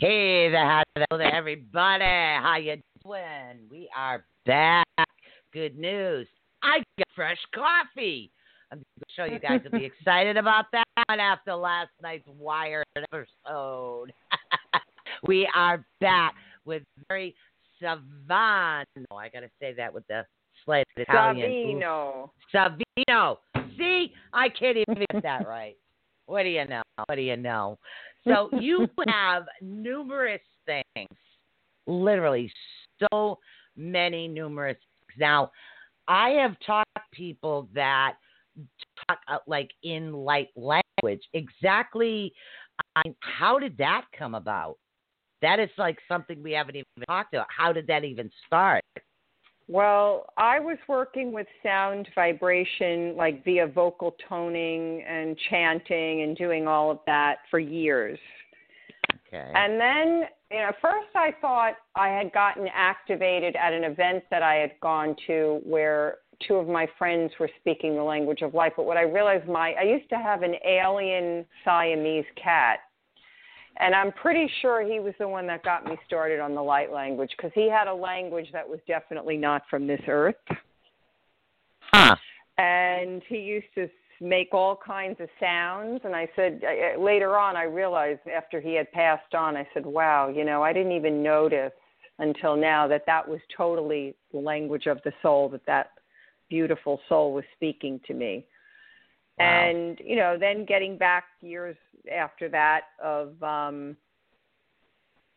Hey there, hello there, everybody. How you doing? We are back. Good news. I got fresh coffee. I'm sure you guys will be excited about that after last night's Wired episode. We are back with Mary Savino. I got to say that with the slight Italian. Savino. See, I can't even get that right. What do you know? What do you know? So you have numerous things, literally so many numerous things. Now, I have taught people that talk like in light language. Exactly. How did that come about? That is like something we haven't even talked about. How did that even start? Well, I was working with sound vibration, like via vocal toning and chanting and doing all of that for years. Okay. And then, you know, first I thought I had gotten activated at an event that I had gone to where two of my friends were speaking the language of light. But what I realized, I used to have an alien Siamese cat. And I'm pretty sure he was the one that got me started on the light language, because he had a language that was definitely not from this earth. Huh. And he used to make all kinds of sounds. And I said, later on, I realized after he had passed on, I said, wow, you know, I didn't even notice until now that that was totally the language of the soul, that beautiful soul was speaking to me. Wow. And, you know, then getting back years after that of,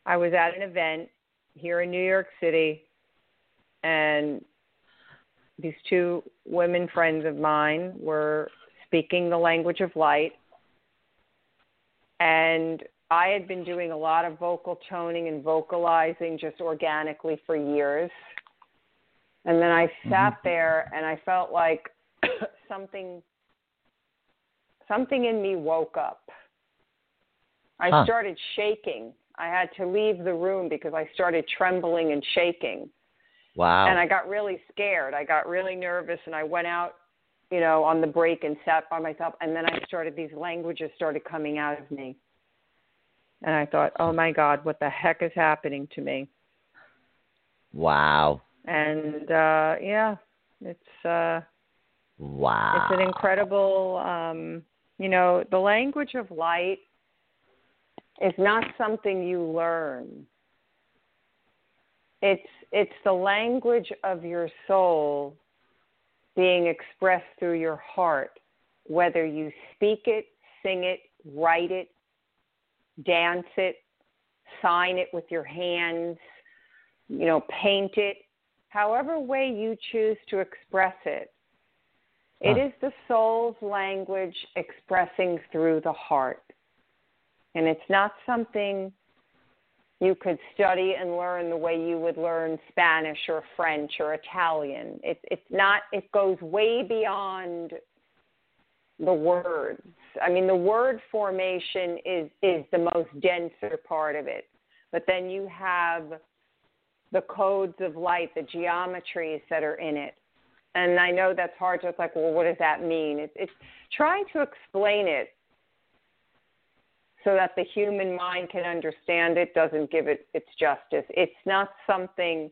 I was at an event here in New York City, and these two women friends of mine were speaking the language of light. And I had been doing a lot of vocal toning and vocalizing just organically for years. And then I sat there and I felt like something in me woke up. I started shaking. I had to leave the room because I started trembling and shaking. Wow. And I got really scared. I got really nervous, and I went out, you know, on the break and sat by myself. And then these languages started coming out of me. And I thought, oh my God, what the heck is happening to me? Wow. And, yeah, it's, wow. It's an incredible, you know, the language of light is not something you learn. It's the language of your soul being expressed through your heart, whether you speak it, sing it, write it, dance it, sign it with your hands, you know, paint it, however way you choose to express it. It is the soul's language expressing through the heart. And it's not something you could study and learn the way you would learn Spanish or French or Italian. It's not, it goes way beyond the words. I mean, the word formation is the most denser part of it. But then you have the codes of light, the geometries that are in it. And I know that's hard. It's like, well, what does that mean? It's trying to explain it so that the human mind can understand it, doesn't give it its justice. It's not something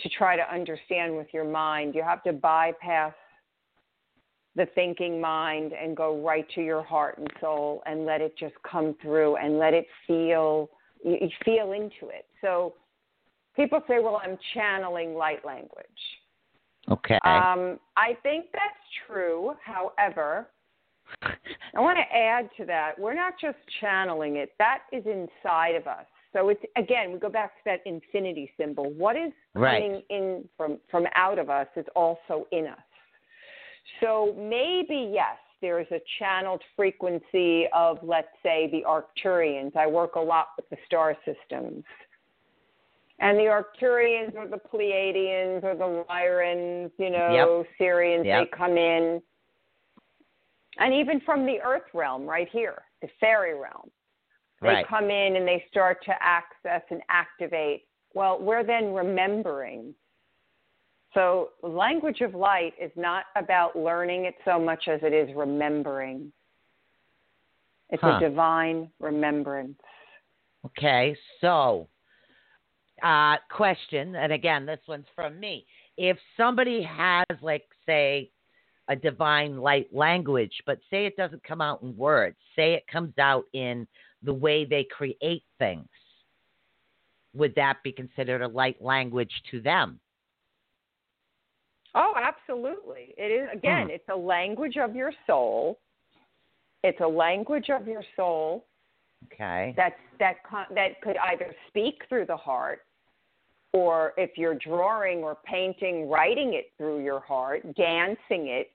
to try to understand with your mind. You have to bypass the thinking mind and go right to your heart and soul and let it just come through and let it feel, you feel into it. So people say, well, I'm channeling light language. Okay. I think that's true. However, I want to add to that. We're not just channeling it. That is inside of us. So it's, again, we go back to that infinity symbol. What is coming in from out of us is also in us. So maybe, yes, there is a channeled frequency of, let's say, the Arcturians. I work a lot with the star systems. And the Arcturians or the Pleiadians or the Lyrans, you know, Sirians, they come in. And even from the earth realm right here, the fairy realm, they come in and they start to access and activate. Well, we're then remembering. So language of light is not about learning it so much as it is remembering. It's a divine remembrance. Okay, so question, and again, this one's from me. If somebody has, like, say, a divine light language, but say it doesn't come out in words, say it comes out in the way they create things, would that be considered a light language to them? Oh, absolutely. It is, again, It's a language of your soul. It's a language of your soul. Okay. That could either speak through the heart, or if you're drawing or painting, writing it through your heart, dancing it.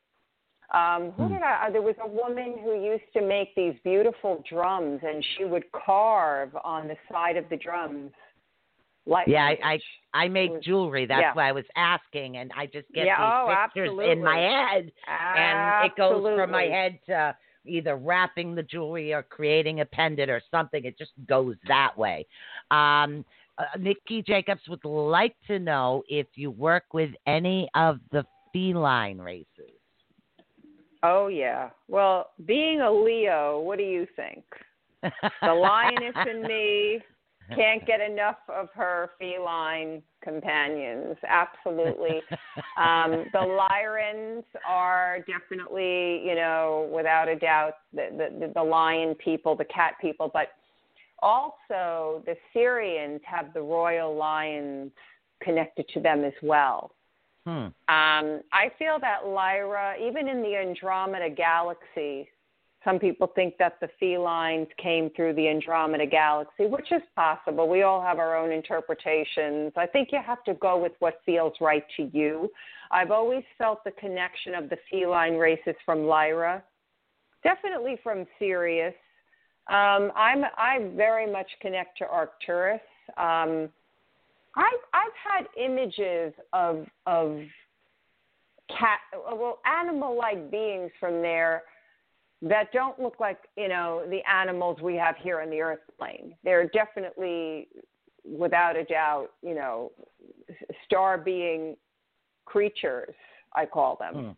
There was a woman who used to make these beautiful drums, and she would carve on the side of the drums. I make jewelry. That's why I was asking, and I just get these pictures in my head, and it goes from my head to either wrapping the jewelry or creating a pendant or something. It just goes that way. Nikki Jacobs would like to know if you work with any of the feline races. Oh, yeah. Well, being a Leo, what do you think? The lioness in me can't get enough of her feline companions. Absolutely. The Lyrans are definitely, without a doubt, the lion people, the cat people. But also the Sirians have the royal lions connected to them as well. I feel that Lyra, even in the Andromeda Galaxy, some people think that the felines came through the Andromeda Galaxy, which is possible. We all have our own interpretations. I think you have to go with what feels right to you. I've always felt the connection of the feline races from Lyra, definitely from Sirius. I very much connect to Arcturus. I've had images of animal-like beings from there that don't look like, the animals we have here on the earth plane. They're definitely, without a doubt, star being creatures, I call them.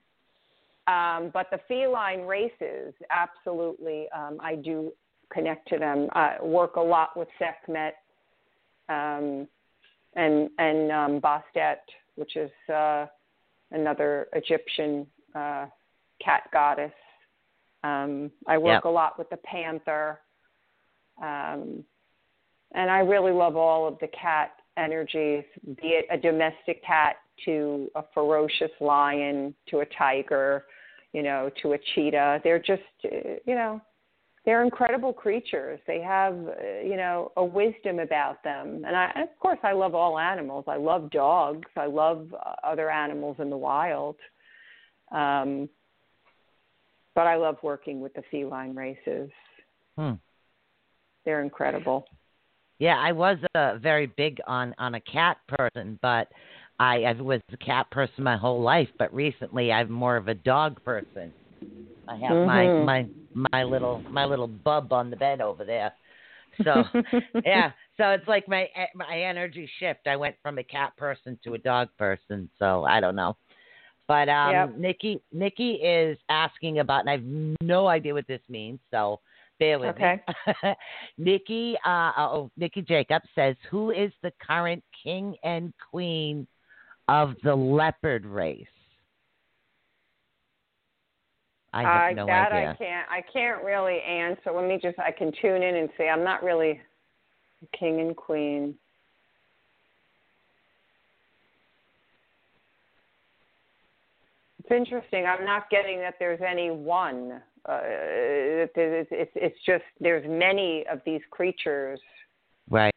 But the feline races, absolutely, I do connect to them. I work a lot with Sekhmet and Bastet, which is another Egyptian cat goddess. I work a lot with the panther, and I really love all of the cat energies, be it a domestic cat to a ferocious lion, to a tiger, to a cheetah. They're just, they're incredible creatures. They have, a wisdom about them. And of course, I love all animals. I love dogs. I love other animals in the wild. But I love working with the feline races. They're incredible. Yeah, I was very big on a cat person, but I was a cat person my whole life. But recently, I'm more of a dog person. I have my little bub on the bed over there. So so it's like my energy shift. I went from a cat person to a dog person. So I don't know. But Nikki is asking about, and I have no idea what this means, so bear with me. Nikki Jacobs says, who is the current king and queen of the leopard race? I have no idea. I can't really answer. Let me I can tune in and see. I'm not really king and queen. It's interesting. I'm not getting that there's any one. It's just there's many of these creatures that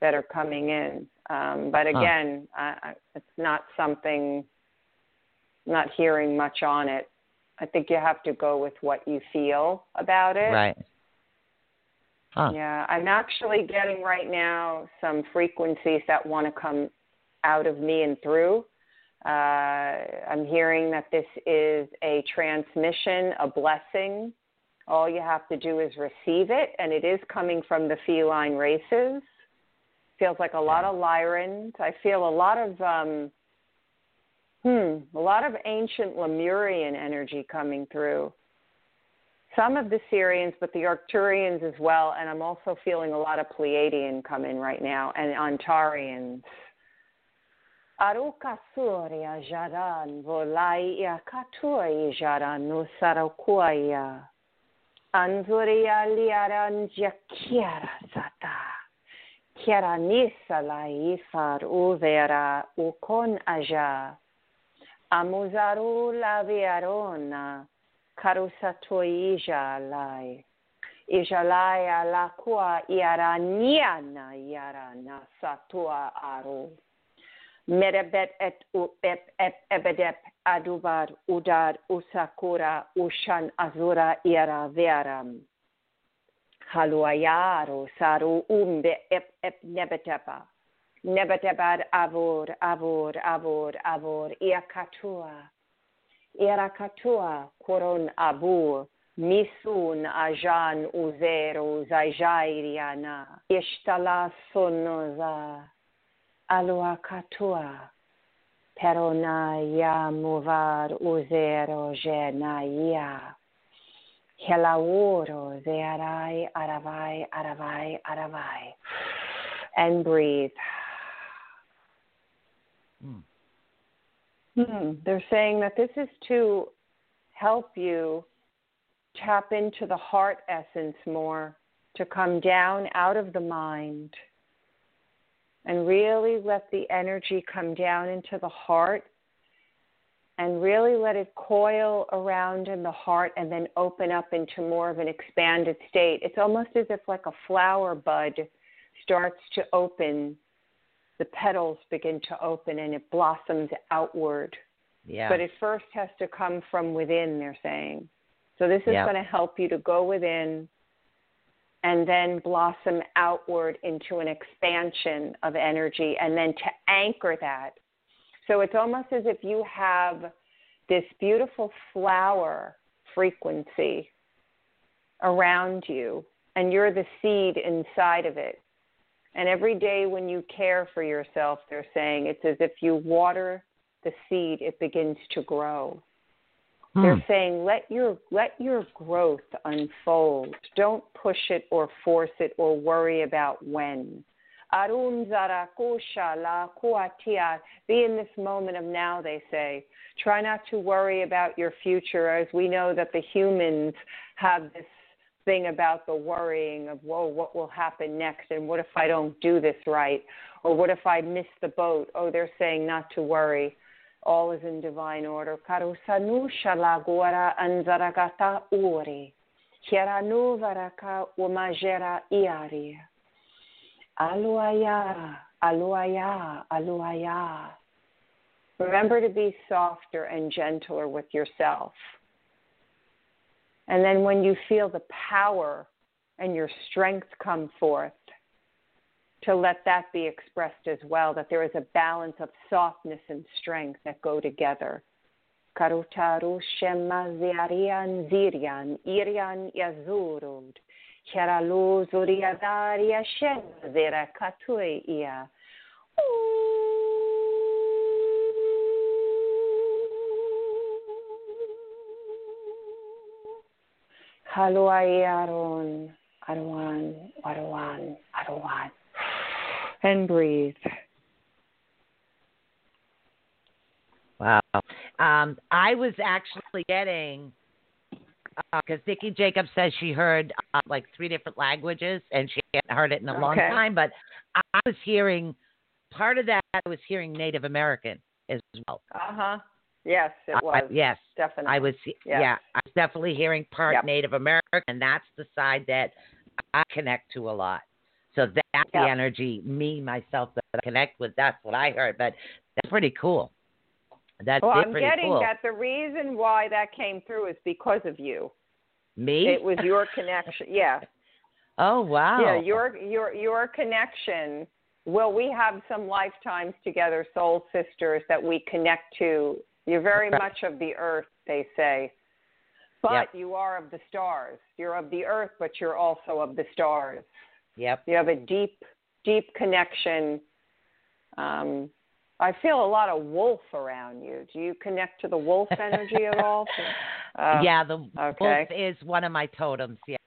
are coming in. But again, it's not something, not hearing much on it. I think you have to go with what you feel about it. Right. Huh. Yeah, I'm actually getting right now some frequencies that want to come out of me and through. I'm hearing that this is a transmission, a blessing. All you have to do is receive it, and it is coming from the feline races. Feels like a lot of Lyrans. I feel a lot of ancient Lemurian energy coming through. some of the Sirians, but the Arcturians as well. And I'm also feeling a lot of Pleiadian come in right now, and Ontarians. Aruka Surya Jaran Volaya Katui Jaran Nusarakuaya Anzuria Liaran Jakiara Sata Kiara Nisa Laifar Uvera Ukon Aja Amuzaru Laviarona Karusatui Jalai Ijalaya Lakua Yaraniana Yarana Satua Aru Merebet et upep ebedep adubar udar usakura ushan azura ira veram. Haluayaro saru umbe ep nebetepa. Nebetebar avor iakatua. Irakatua koron abu misun ajan uzero zajairiana. Ishtala sonoza. Alua katua, peronaya movar uzero genaya, helauro zearai aravai, and breathe. They're saying that this is to help you tap into the heart essence more, to come down out of the mind. And really let the energy come down into the heart and really let it coil around in the heart and then open up into more of an expanded state. It's almost as if like a flower bud starts to open, the petals begin to open and it blossoms outward. Yeah. But it first has to come from within, they're saying. So this is going to help you to go within and then blossom outward into an expansion of energy, and then to anchor that. So it's almost as if you have this beautiful flower frequency around you, and you're the seed inside of it. And every day when you care for yourself, they're saying, it's as if you water the seed, it begins to grow. They're saying, let your growth unfold. Don't push it or force it or worry about when. Be in this moment of now, they say. Try not to worry about your future, as we know that the humans have this thing about the worrying of, whoa, what will happen next? And what if I don't do this right? Or what if I miss the boat? Oh, they're saying not to worry. All is in divine order. Karusanu shalagora anzaragata uri. Hieranu varaka umajera iari. Aluaya. Remember to be softer and gentler with yourself. And then when you feel the power and your strength come forth, to let that be expressed as well, that there is a balance of softness and strength that go together. Karutaru shema ziarian zirian, irian yazurud, cheralu zuriadaria shema zira katui ia. Haluaiaron, aruan. And breathe. Wow. I was actually getting, because Nikki Jacobs says she heard like 3 different languages and she hadn't heard it in a long time, but I was hearing, part of that I was hearing Native American as well. Uh-huh. Yes, it was. Yes. Definitely. I was, I was definitely hearing part Native American, and that's the side that I connect to a lot. So that's the energy, me, myself, that I connect with. That's what I heard. But that's pretty cool. I'm getting that the reason why that came through is because of you. Me? It was your connection. Yeah. Oh, wow. Yeah, your connection. Well, we have some lifetimes together, soul sisters, that we connect to. You're very much of the earth, they say. But you are of the stars. You're of the earth, but you're also of the stars. Yep. You have a deep, deep connection. I feel a lot of wolf around you. Do you connect to the wolf energy at all? Yeah, the wolf is one of my totems, yeah.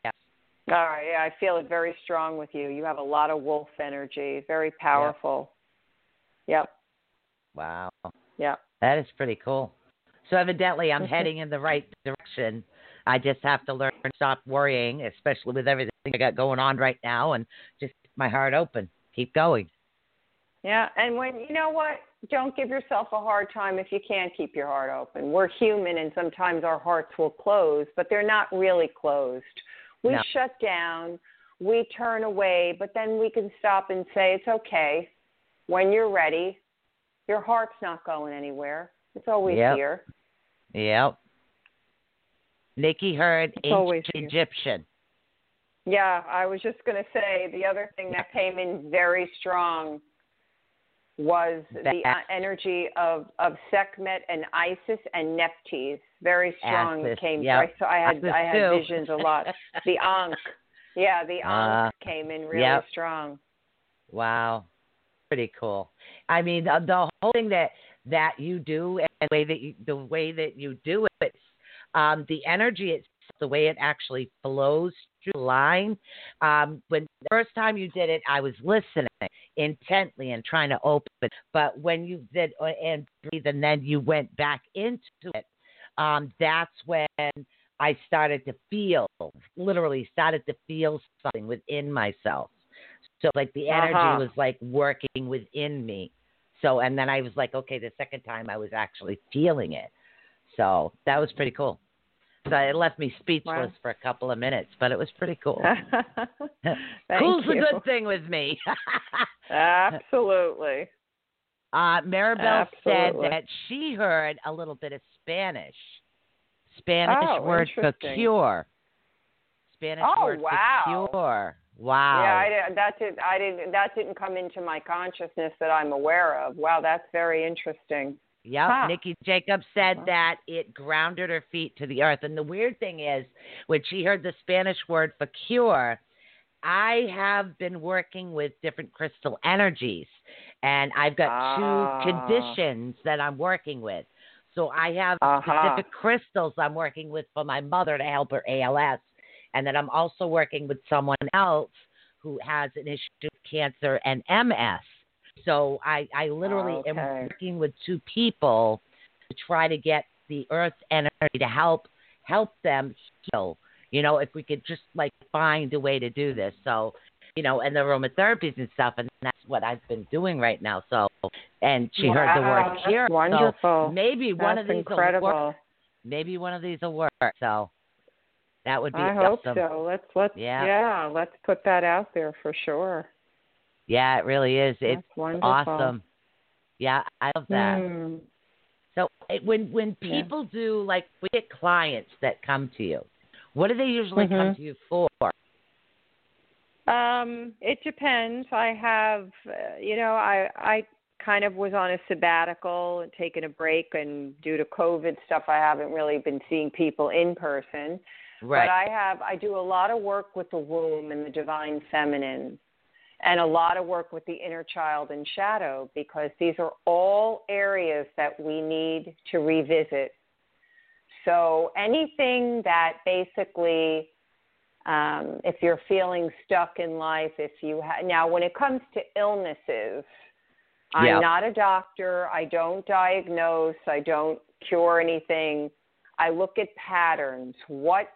All right, yeah, I feel it very strong with you. You have a lot of wolf energy, very powerful. Yep. Wow. Yeah. That is pretty cool. So evidently I'm heading in the right direction. I just have to learn to stop worrying, especially with everything I got going on right now, and just keep my heart open. Keep going. Yeah, and when, you know what, don't give yourself a hard time if you can't keep your heart open. We're human, and sometimes our hearts will close, but they're not really closed. We shut down, we turn away, but then we can stop and say, it's okay. When you're ready, your heart's not going anywhere. It's always here. Yep. Nikki heard ancient Egyptian. Yeah, I was just going to say the other thing that came in very strong was the energy of Sekhmet and Isis and Neptis. Very strong came. So I had visions a lot. The Ankh. Yeah, the Ankh came in really strong. Wow. Pretty cool. I mean, the whole thing that you do and the way that you do it, the energy itself, the way it actually flows through the line. When the first time you did it, I was listening intently and trying to open it. But when you did and breathe, and then you went back into it, that's when I started to feel, literally started to feel something within myself. So like the energy was like working within me. So, and then I was like, okay, the second time I was actually feeling it. So that was pretty cool. So it left me speechless for a couple of minutes, but it was pretty cool. Cool's a good thing with me. Absolutely. Maribel said that she heard a little bit of Spanish. Spanish word for cure. Spanish word for cure. Wow. Yeah, that didn't come into my consciousness that I'm aware of. Wow, that's very interesting. Yep, Nikki Jacobs said that it grounded her feet to the earth. And the weird thing is, when she heard the Spanish word for cure, I have been working with different crystal energies, and I've got two conditions that I'm working with. So I have specific crystals I'm working with for my mother to help her ALS, and then I'm also working with someone else who has an issue with cancer and MS. So I literally am working with two people to try to get the earth energy to help them heal. You know, if we could just like find a way to do this. So, you know, and the aromatherapies and stuff, and that's what I've been doing right now. So, and she heard the word cure. Wonderful. So maybe one of these will work. Maybe one of these will work. So that would be awesome. I hope so. Let's put that out there for sure. Yeah, it really is. It's awesome. Yeah, I love that. So when people do, like, we get clients that come to you, what do they usually come to you for? It depends. I have, I kind of was on a sabbatical and taking a break, and due to COVID stuff, I haven't really been seeing people in person. Right. But I do a lot of work with the womb and the divine feminine, and a lot of work with the inner child and shadow, because these are all areas that we need to revisit. So anything that basically, if you're feeling stuck in life, now when it comes to illnesses, I'm not a doctor, I don't diagnose, I don't cure anything. I look at patterns. What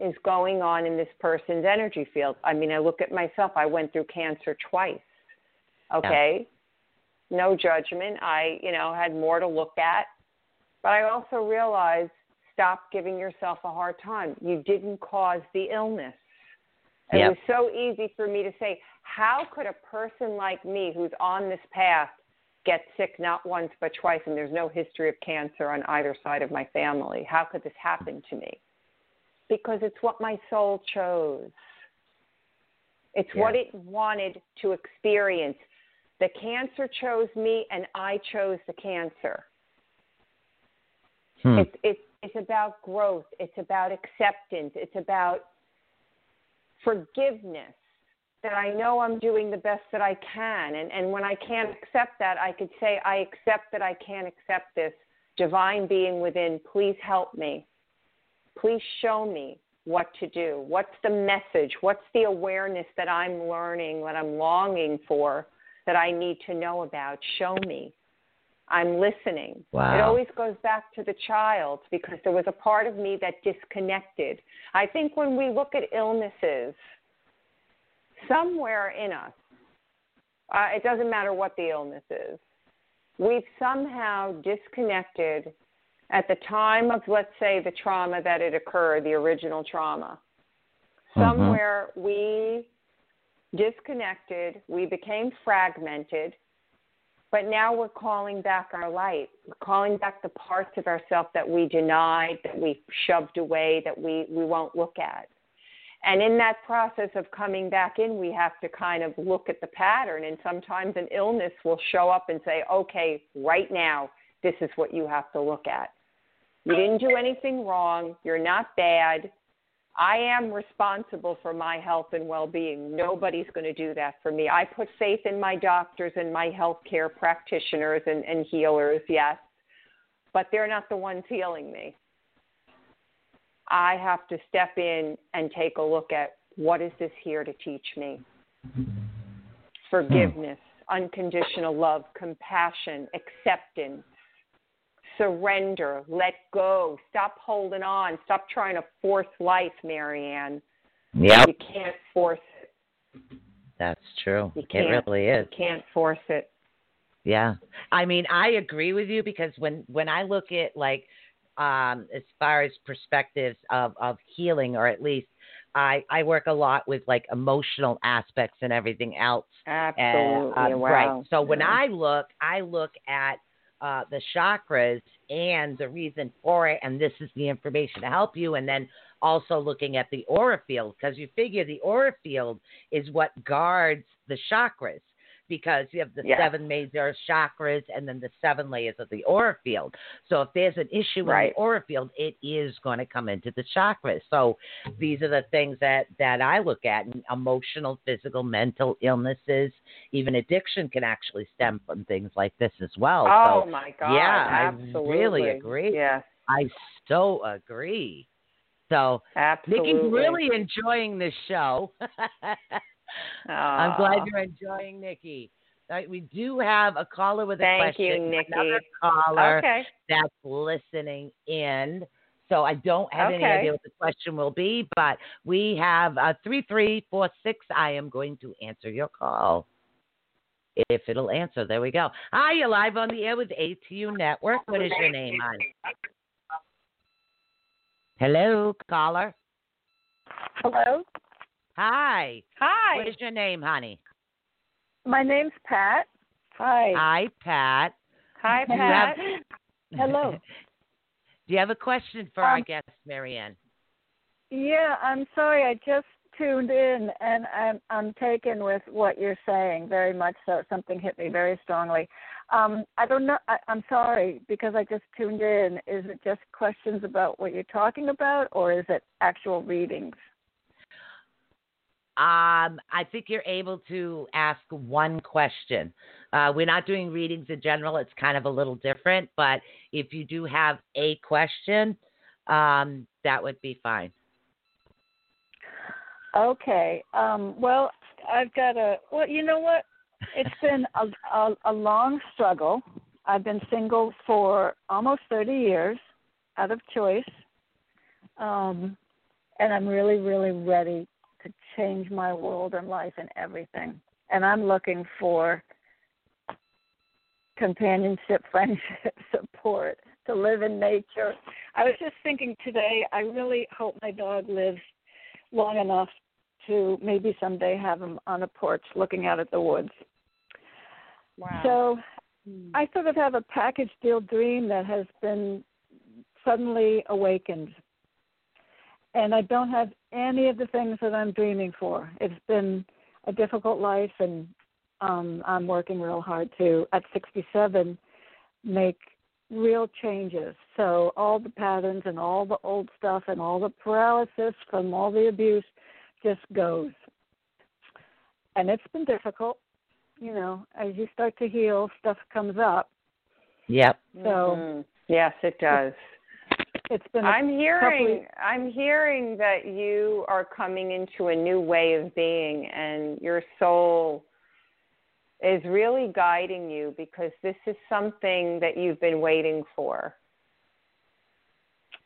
is going on in this person's energy field? I mean, I look at myself. I went through cancer twice. Okay. Yeah. No judgment. I, had more to look at, but I also realized, stop giving yourself a hard time. You didn't cause the illness. It was so easy for me to say, how could a person like me who's on this path get sick not once but twice, and there's no history of cancer on either side of my family? How could this happen to me? Because it's what my soul chose. It's what it wanted to experience. The cancer chose me, and I chose the cancer. It's about growth. It's about acceptance. It's about forgiveness, that I know I'm doing the best that I can. And when I can't accept that, I could say, I accept that I can't accept this. Divine being within, please help me. Please show me what to do. What's the message? What's the awareness that I'm learning, that I'm longing for, that I need to know about? Show me. I'm listening. Wow. It always goes back to the child, because there was a part of me that disconnected. I think when we look at illnesses, somewhere in us, it doesn't matter what the illness is, we've somehow disconnected at the time of, let's say, the trauma that it occurred, the original trauma. Somewhere we disconnected, we became fragmented, but now we're calling back our light. We're calling back the parts of ourselves that we denied, that we shoved away, that we won't look at. And in that process of coming back in, we have to kind of look at the pattern, and sometimes an illness will show up and say, okay, right now, this is what you have to look at. You didn't do anything wrong. You're not bad. I am responsible for my health and well-being. Nobody's going to do that for me. I put faith in my doctors and my healthcare practitioners and healers, yes, but they're not the ones healing me. I have to step in and take a look at what is this here to teach me? Forgiveness, unconditional love, compassion, acceptance. Surrender, let go, stop holding on, stop trying to force life, Maryanne. Yep. You can't force it. That's true. It really is. You can't force it. Yeah. I mean, I agree with you, because when I look at, like, as far as perspectives of healing, or at least I work a lot with, like, emotional aspects and everything else. Absolutely. And, wow. Right. So when I look at the chakras and the reason for it, and this is the information to help you, and then also looking at the aura field, because you figure the aura field is what guards the chakras, because you have the seven major chakras and then the seven layers of the aura field. So if there's an issue in the aura field, it is going to come into the chakras. So these are the things that I look at, and emotional, physical, mental illnesses, even addiction can actually stem from things like this as well. Oh, so, my God. Yeah, absolutely. I really agree. Yeah. I so agree. So Nikki's really enjoying this show. I'm glad you're enjoying, Nikki. Right, we do have a caller with a question. Thank you, Nikki. Another caller that's listening in. So I don't have any idea what the question will be, but we have 3346. I am going to answer your call. If it'll answer. There we go. Hi, you're live on the air with ATU Network. What is your name, hon? Hello, caller. Hello. Hi. Hi. What is your name, honey? My name's Pat. Hi. Hi, Pat. Hi, Pat. Hello. Do you have a question for our guest, Maryanne? Yeah, I'm sorry. I just tuned in, and I'm taken with what you're saying very much so. Something hit me very strongly. I don't know. I'm sorry, because I just tuned in. Is it just questions about what you're talking about, or is it actual readings? I think you're able to ask one question. We're not doing readings in general. It's kind of a little different, but if you do have a question, that would be fine. Okay. Well, I've got well, you know what? It's been a long struggle. I've been single for almost 30 years out of choice. And I'm really, really ready to change my world and life and everything. And I'm looking for companionship, friendship, support, to live in nature. I was just thinking today, I really hope my dog lives long enough to maybe someday have him on a porch looking out at the woods. Wow. So I sort of have a package deal dream that has been suddenly awakened. And I don't have any of the things that I'm dreaming for. It's been a difficult life, and I'm working real hard to, at 67, make real changes. So all the patterns and all the old stuff and all the paralysis from all the abuse just goes. And it's been difficult. You know, as you start to heal, stuff comes up. Yep. So, yes, it does. it's been. I'm hearing that you are coming into a new way of being, and your soul is really guiding you, because this is something that you've been waiting for.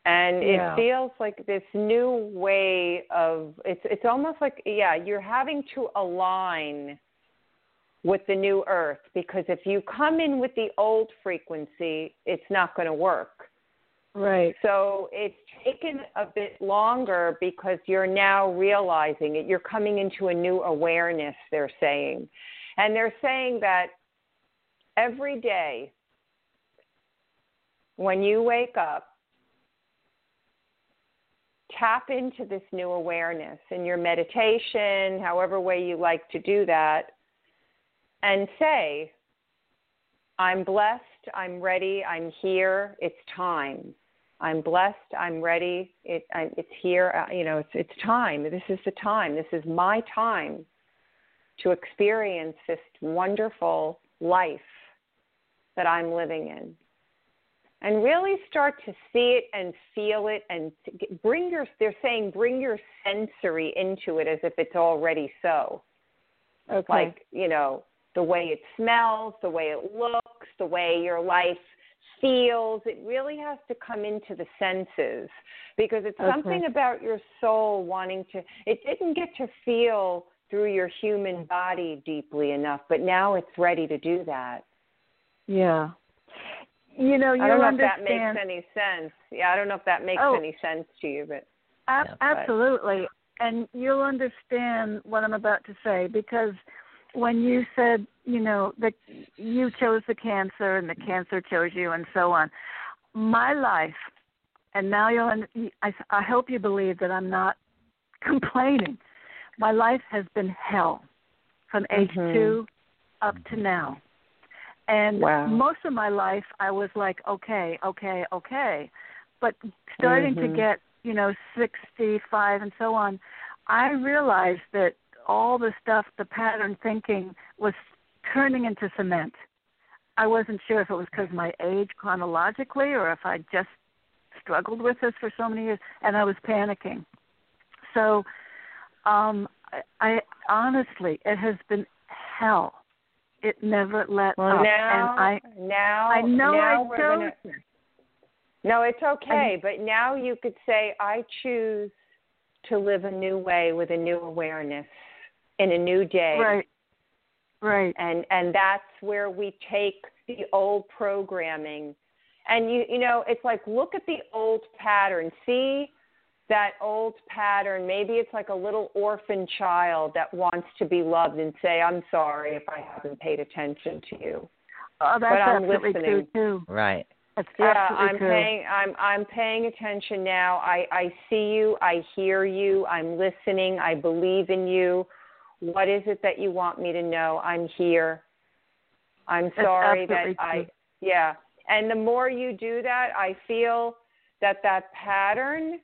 And it feels like this new way of, it's almost like, you're having to align with the new earth, because if you come in with the old frequency, it's not going to work. Right. So it's taken a bit longer because you're now realizing it. You're coming into a new awareness, they're saying. And they're saying that every day when you wake up, tap into this new awareness in your meditation, however way you like to do that, and say, I'm blessed, I'm ready, I'm here, it's time. I'm blessed, I'm ready, it's here, it's time. This is the time. This is my time to experience this wonderful life that I'm living in. And really start to see it and feel it, and they're saying bring your sensory into it as if it's already so. Okay. Like, the way it smells, the way it looks, the way your life feels. It really has to come into the senses, because it's something about your soul wanting to, it didn't get to feel through your human body deeply enough, but now it's ready to do that. Yeah. I don't know if that makes any sense. Yeah, I don't know if that makes any sense to you, but absolutely. And you'll understand what I'm about to say, because when you said, that you chose the cancer and the cancer chose you and so on, my life, and now I hope you believe that I'm not complaining. My life has been hell from age 2 up to now. And most of my life, I was like, okay. But starting to get, 65 and so on, I realized that all the stuff, the pattern thinking, was turning into cement. I wasn't sure if it was because my age chronologically, or if I just struggled with this for so many years, and I was panicking. So I honestly, it has been hell. It never let up. No, it's okay. But now you could say, I choose to live a new way with a new awareness in a new day. Right. And that's where we take the old programming. And, it's like, look at the old pattern. See that old pattern, maybe it's like a little orphan child that wants to be loved, and say, I'm sorry if I haven't paid attention to you. Oh, that's absolutely true, too. Right. That's absolutely true. I'm paying attention now. I see you. I hear you. I'm listening. I believe in you. What is it that you want me to know? I'm here. I'm sorry that I... Yeah. And the more you do that, I feel that pattern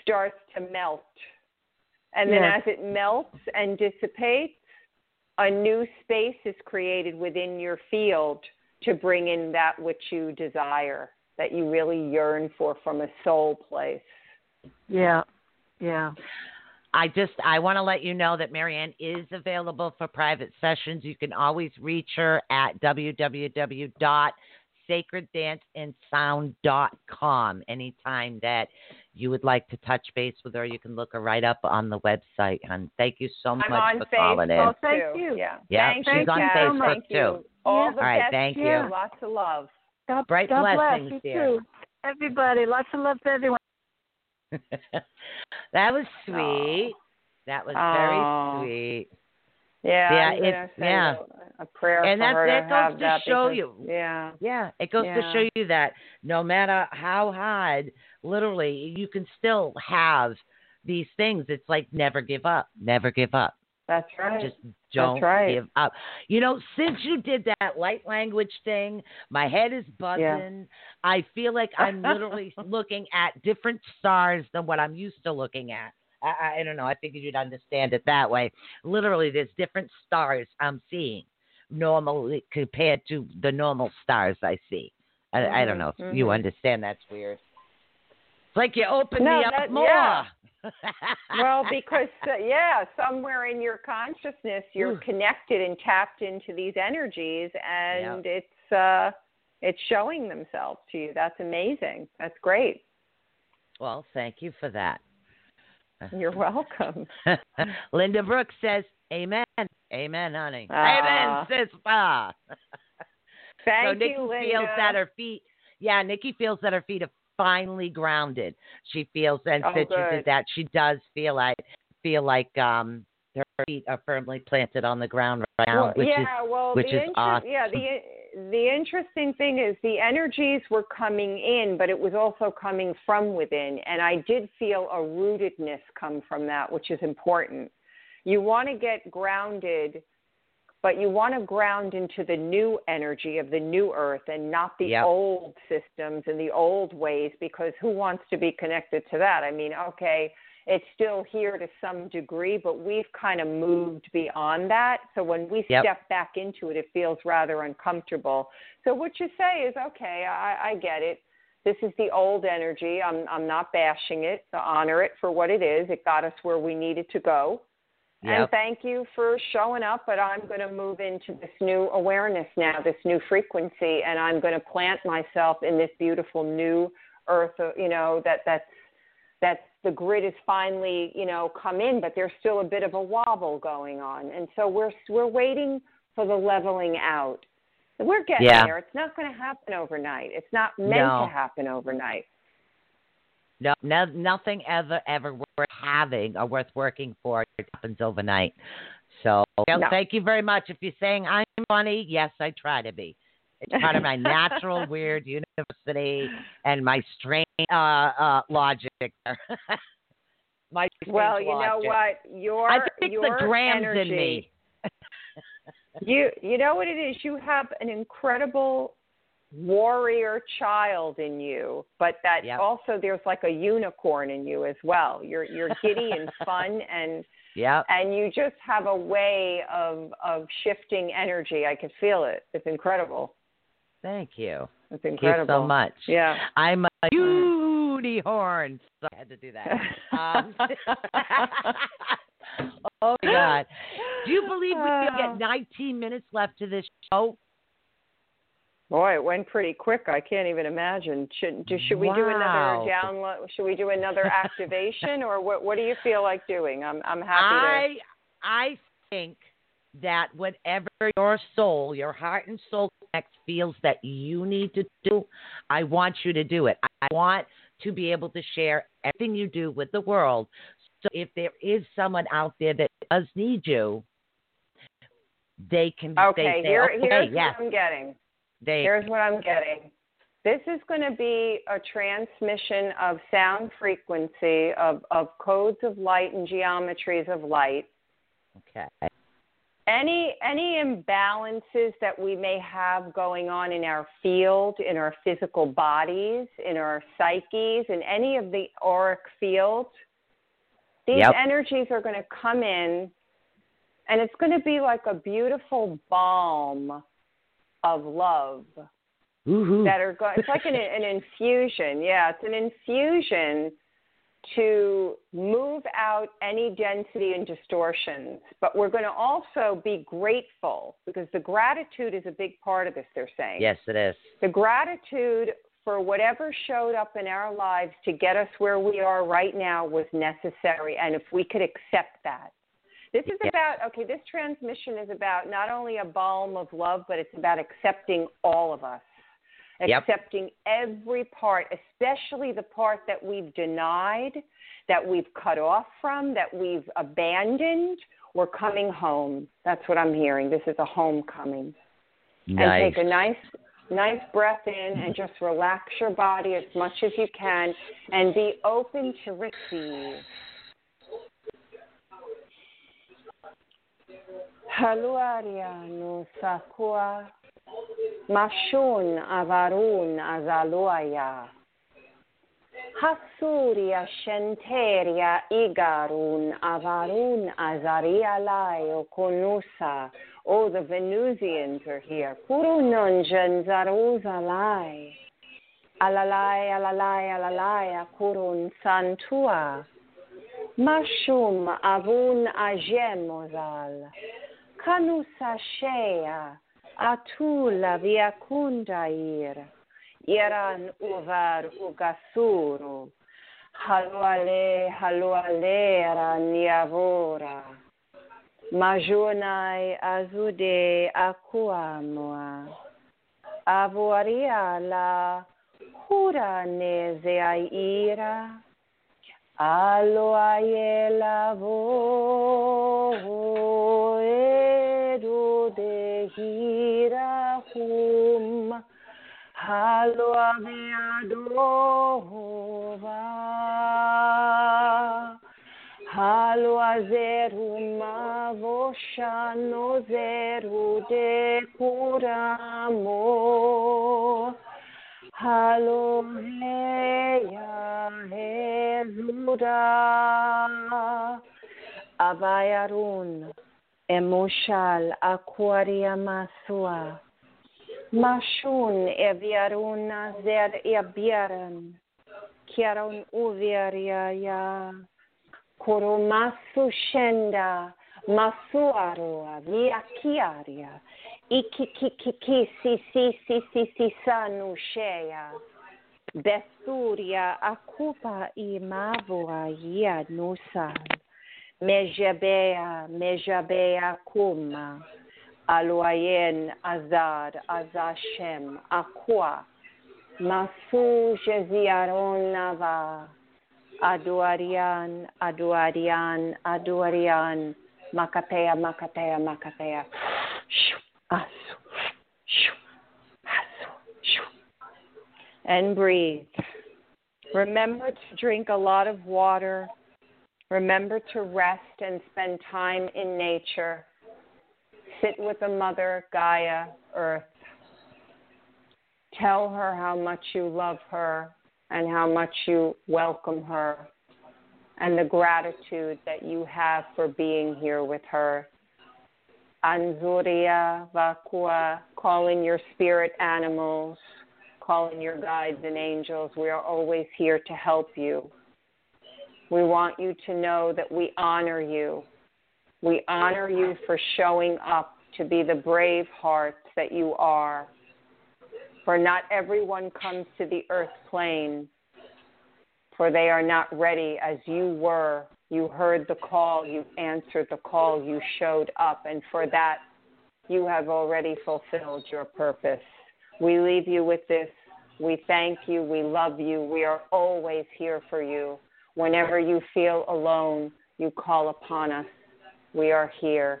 starts to melt. And then as it melts and dissipates, a new space is created within your field to bring in that which you desire, that you really yearn for from a soul place. Yeah. Yeah. I want to let you know that Maryanne is available for private sessions. You can always reach her at www.sacreddanceandsound.com. Anytime that you would like to touch base with her, you can look her right up on the website, hon. Thank you so much for calling in. Oh, thank you. Yeah, she's on Facebook too. All right, thank you. Lots of love. Bright blessings here. Everybody, lots of love to everyone. That was sweet. That was very sweet. Yeah. A prayer and for her to have that. And that goes to show you. Yeah. It goes to show you that no matter how hard, literally, you can still have these things. It's like never give up. That's right. Just don't give up. Since you did that light language thing, my head is buzzing. Yeah. I feel like I'm literally looking at different stars than what I'm used to looking at. I don't know. I figured you'd understand it that way. Literally, there's different stars I'm seeing normally compared to the normal stars I see. I don't know if you understand. That's weird. It's like you open me up more. Yeah. Well, because, somewhere in your consciousness, you're connected and tapped into these energies, and it's showing themselves to you. That's amazing. That's great. Well, thank you for that. You're welcome. Linda Brooks says, amen. Amen, honey. Amen, sis. Thank you, Linda. Feels that her feet. Yeah, Nikki feels that her feet are finally grounded. She feels, and since you did that, she does feel like her feet are firmly planted on the ground right now, which is awesome. Yeah, the interesting thing is the energies were coming in, but it was also coming from within, and I did feel a rootedness come from that, which is important. You want to get grounded, but you want to ground into the new energy of the new earth and not the old systems and the old ways, because who wants to be connected to that? I mean, okay, it's still here to some degree, but we've kind of moved beyond that. So when we step back into it, it feels rather uncomfortable. So what you say is, okay, I get it. This is the old energy. I'm not bashing it. So honor it for what it is. It got us where we needed to go. Yep. And thank you for showing up, but I'm going to move into this new awareness now, this new frequency, and I'm going to plant myself in this beautiful new earth, that the grid is finally, come in, but there's still a bit of a wobble going on. And so we're waiting for the leveling out. We're getting there. It's not going to happen overnight. It's not meant to happen overnight. No, nothing ever worth having or worth working for happens overnight. So thank you very much. If you're saying I'm funny, yes, I try to be. It's part of my natural weird university and my strange logic. Know what? I think your the grams energy, in me. You know what it is? You have an incredible warrior child in you, but that also there's like a unicorn in you as well. You're giddy and fun, and and you just have a way of shifting energy. I can feel it. It's incredible. Thank you. It's incredible. Thank you so much. Yeah, I'm a unicorn. So I had to do that. Oh my God! Do you believe we get 19 minutes left to this show? Boy, it went pretty quick. I can't even imagine. Should we do another download? Should we do another activation, or what do you feel like doing? I'm happy to. I think that whatever your soul, your heart and soul connects feels that you need to do, I want you to do it. I want to be able to share everything you do with the world. So if there is someone out there that does need you, they can. Okay, here's what I'm getting. Here's what I'm getting. This is going to be a transmission of sound frequency, of codes of light and geometries of light. Okay. Any imbalances that we may have going on in our field, in our physical bodies, in our psyches, in any of the auric fields, these energies are going to come in, and it's going to be like a beautiful balm of love. Ooh-hoo. That are going, it's like an infusion. Yeah, it's an infusion to move out any density and distortions. But we're going to also be grateful, because the gratitude is a big part of this, they're saying. Yes, it is. The gratitude for whatever showed up in our lives to get us where we are right now was necessary. And if we could accept that. This is about, this transmission is about not only a balm of love, but it's about accepting all of us, accepting every part, especially the part that we've denied, that we've cut off from, that we've abandoned. We're coming home. That's what I'm hearing. This is a homecoming. Nice. And take a nice breath in and just relax your body as much as you can and be open to receive. Haluarianu sakua mashun avarun azaloya hasuria shenteria igarun avarun azaria laio konusa. Oh, the Venusians are here. Purununjan zaruzalai Alalai, alalai, alalai, akurun santua. Mashum avun ajem ozal. Kanu sashea atula via kundair. Iran uvar ugasuru. Haluale, haluale, raniavora. Majunai azude akuamua. Avuaria la hura nezeaira. Aloaie lavo edu de hira hum. Haloa veadova, haloa zeruma voshano zeru de curamo, halo heia hezura, avayarun emoshal aquariamasua. Mashun eviaruna zer ebiaran, kiaron uviaria, koromasu shenda, masuarua, via kiaria, ikikikiki si sanu shea, besuria akupa imavua ia nusan, mejabea kuma. Aloyen, azar, azashem, aqua, masu jeziaron nava, aduarian, aduarian, aduarian, makatea, makatea, makatea, shoo, asu, shoo, asu, shoo. And breathe. Remember to drink a lot of water. Remember to rest and spend time in nature. Sit with the mother, Gaia, Earth. Tell her how much you love her and how much you welcome her and the gratitude that you have for being here with her. Anzuria, Vakua, call in your spirit animals, call in your guides and angels. We are always here to help you. We want you to know that we honor you. We honor you for showing up to be the brave hearts that you are. For not everyone comes to the earth plane, for they are not ready as you were. You heard the call, you answered the call, you showed up, and for that, you have already fulfilled your purpose. We leave you with this. We thank you. We love you. We are always here for you. Whenever you feel alone, you call upon us. We are here.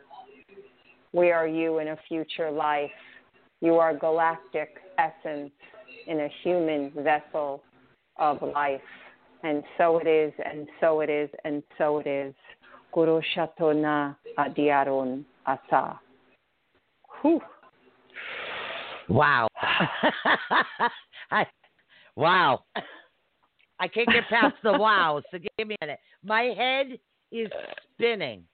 We are you in a future life. You are galactic essence in a human vessel of life. And so it is, and so it is, and so it is. Guru Shatona Adiaron Asa. Wow. Wow. I can't get past the wow, so give me a minute. My head is spinning.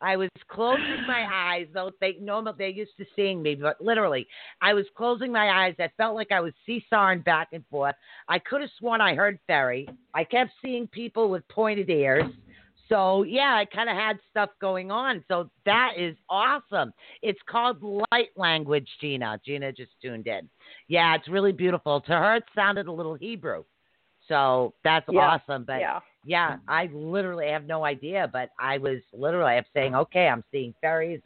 I was closing my eyes, though they're used to seeing me, but literally, I was closing my eyes. I felt like I was seesawing back and forth. I could have sworn I heard Ferry. I kept seeing people with pointed ears. So, yeah, I kind of had stuff going on. So that is awesome. It's called light language, Gina. Gina just tuned in. Yeah, it's really beautiful. To her, it sounded a little Hebrew. So that's awesome. But yeah, I literally have no idea, but I'm saying, okay, I'm seeing fairies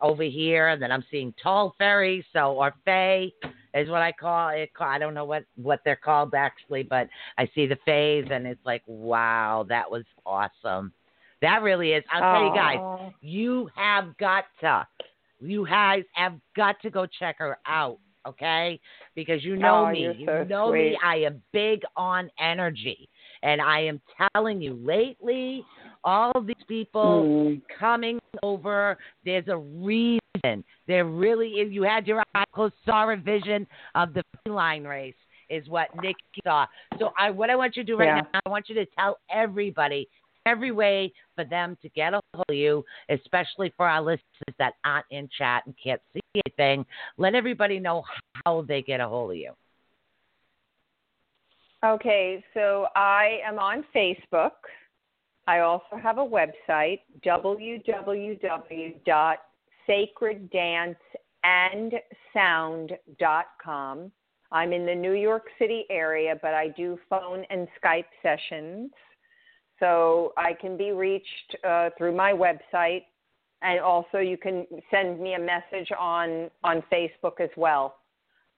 over here, and then I'm seeing tall fairies, or fae is what I call it. I don't know what they're called actually, but I see the faes, and it's like, wow, that was awesome. That really is. I'll tell you guys, you guys have got to go check her out, okay? Because you know me. You know me. I am big on energy. And I am telling you, lately, all of these people coming over, there's a reason. There really is. You had your eyes closed, saw a vision of the feline race is what Nikki saw. So what I want you to do right now, I want you to tell everybody every way for them to get a hold of you, especially for our listeners that aren't in chat and can't see anything. Let everybody know how they get a hold of you. Okay, so I am on Facebook. I also have a website, www.sacreddanceandsound.com. I'm in the New York City area, but I do phone and Skype sessions. So I can be reached through my website, and also you can send me a message on Facebook as well.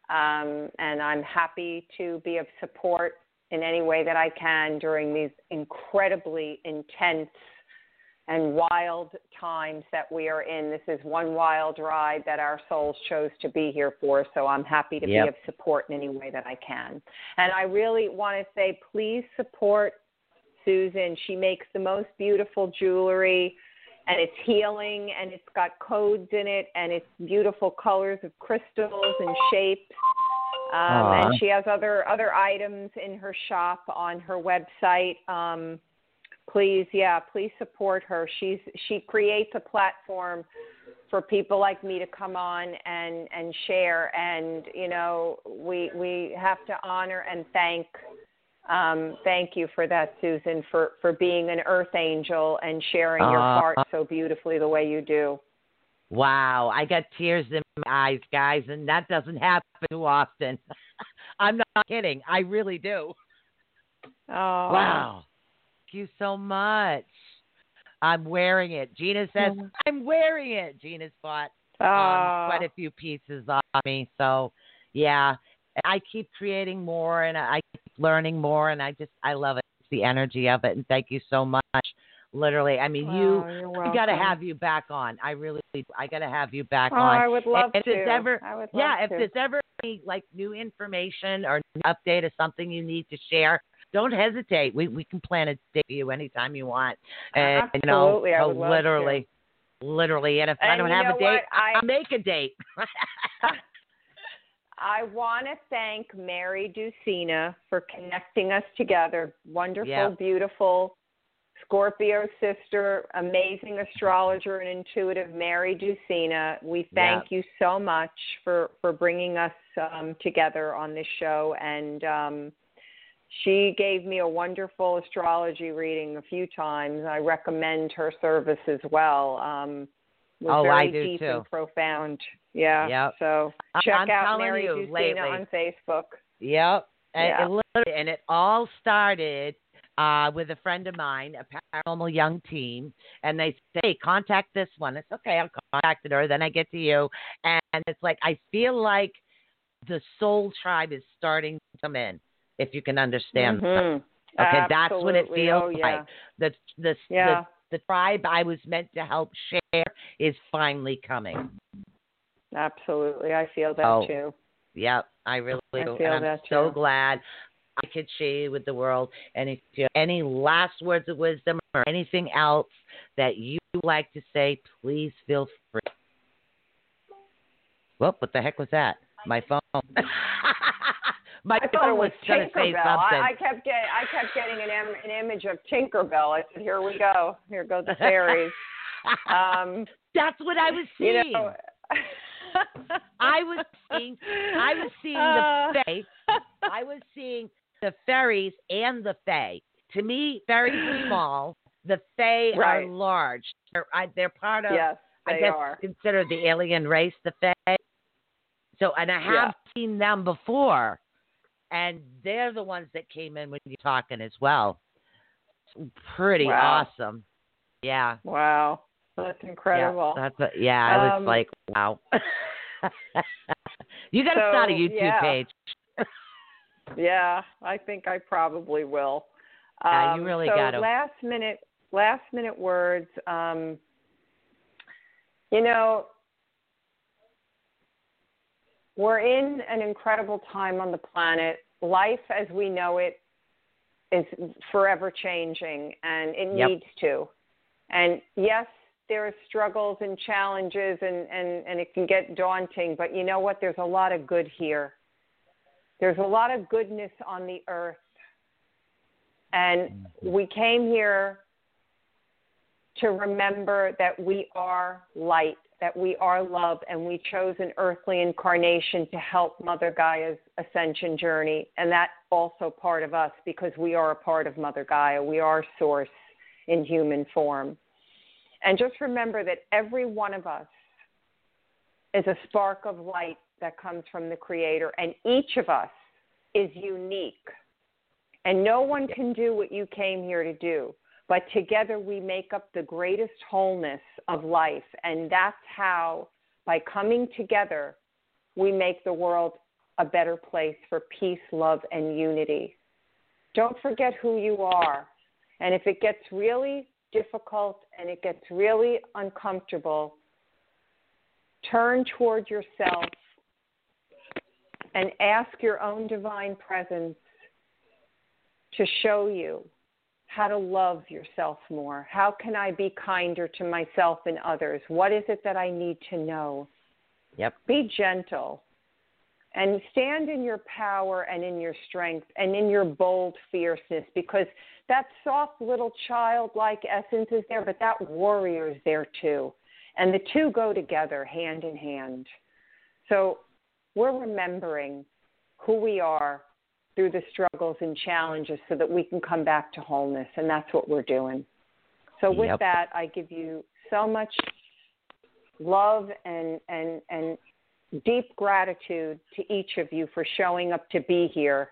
And I'm happy to be of support in any way that I can during these incredibly intense and wild times that we are in. This is one wild ride that our souls chose to be here for, so I'm happy to be of support in any way that I can. And I really want to say, please support Susan. She makes the most beautiful jewelry, and it's healing, and it's got codes in it, and it's beautiful colors of crystals and shapes. And she has other items in her shop on her website. Please support her. She creates a platform for people like me to come on and share. And, you know, we have to honor and thank you for that, Susan, for being an earth angel and sharing your heart so beautifully the way you do. Wow, I got tears in my eyes, guys, and that doesn't happen too often. I'm not kidding. I really do. Oh, wow. Thank you so much. I'm wearing it. Gina says, I'm wearing it. Gina's bought quite a few pieces on me. So, yeah, I keep creating more, and I keep learning more, and I love it. It's the energy of it, and thank you so much. Literally, I mean, I got to have you back on. I really do. I got to have you back on. I would love if to. If there's ever any like new information or new update or something you need to share, don't hesitate. We can plan a date for you anytime you want. And, absolutely, you know, I would love to. Literally. And if I don't have a date, I'll make a date. I want to thank Mary Ducina for connecting us together. Wonderful, beautiful Scorpio sister, amazing astrologer and intuitive Mary Ducina. We thank you so much for bringing us together on this show. And she gave me a wonderful astrology reading a few times. I recommend her service as well. Very deep too. And profound. Yeah. Yep. So check out Mary Ducina on Facebook. Yep. And it all started with a friend of mine, a paranormal young team, and they say, hey, contact this one. It's okay, I contacted her, then I get to you, and it's like, I feel like the soul tribe is starting to come in, if you can understand. Mm-hmm. Okay, that's what it feels like. The tribe I was meant to help share is finally coming. Absolutely, I feel that too. Yep, I really do, and I'm so glad I could share with the world. And if you have any last words of wisdom or anything else that you like to say, please feel free. Well, what the heck was that? My phone. My phone was going to say something. I kept getting an image of Tinkerbell. I said, here we go. Here goes the fairies. That's what I was seeing. You know, I was seeing the fairies and the fae. To me, fairies are small. The fae are large. They're part of, considered the alien race, the fae. So, and I have seen them before. And they're the ones that came in when you're talking as well. Pretty awesome. Yeah. Wow. That's incredible. I was like, wow. You got to start a YouTube page. Yeah, I think I probably will. You really got to. Last minute words. You know, we're in an incredible time on the planet. Life as we know it is forever changing, and it needs to. And yes, there are struggles and challenges, and it can get daunting, but you know what? There's a lot of good here. There's a lot of goodness on the earth. And we came here to remember that we are light that we are love, and we chose an earthly incarnation to help Mother Gaia's ascension journey. And that's also part of us, because we are a part of Mother Gaia. We are source in human form. And just remember that every one of us is a spark of light that comes from the Creator, and each of us is unique. And no one can do what you came here to do, but together we make up the greatest wholeness of life. And that's how, by coming together, we make the world a better place for peace, love, and unity. Don't forget who you are. And if it gets really difficult and it gets really uncomfortable, turn toward yourself and ask your own divine presence to show you how to love yourself more. How can I be kinder to myself and others? What is it that I need to know? Yep. Be gentle and stand in your power and in your strength and in your bold fierceness, because that soft little childlike essence is there, but that warrior is there too. And the two go together hand in hand. So we're remembering who we are through the struggles and challenges so that we can come back to wholeness. And that's what we're doing. So with that, I give you so much love and deep gratitude to each of you for showing up to be here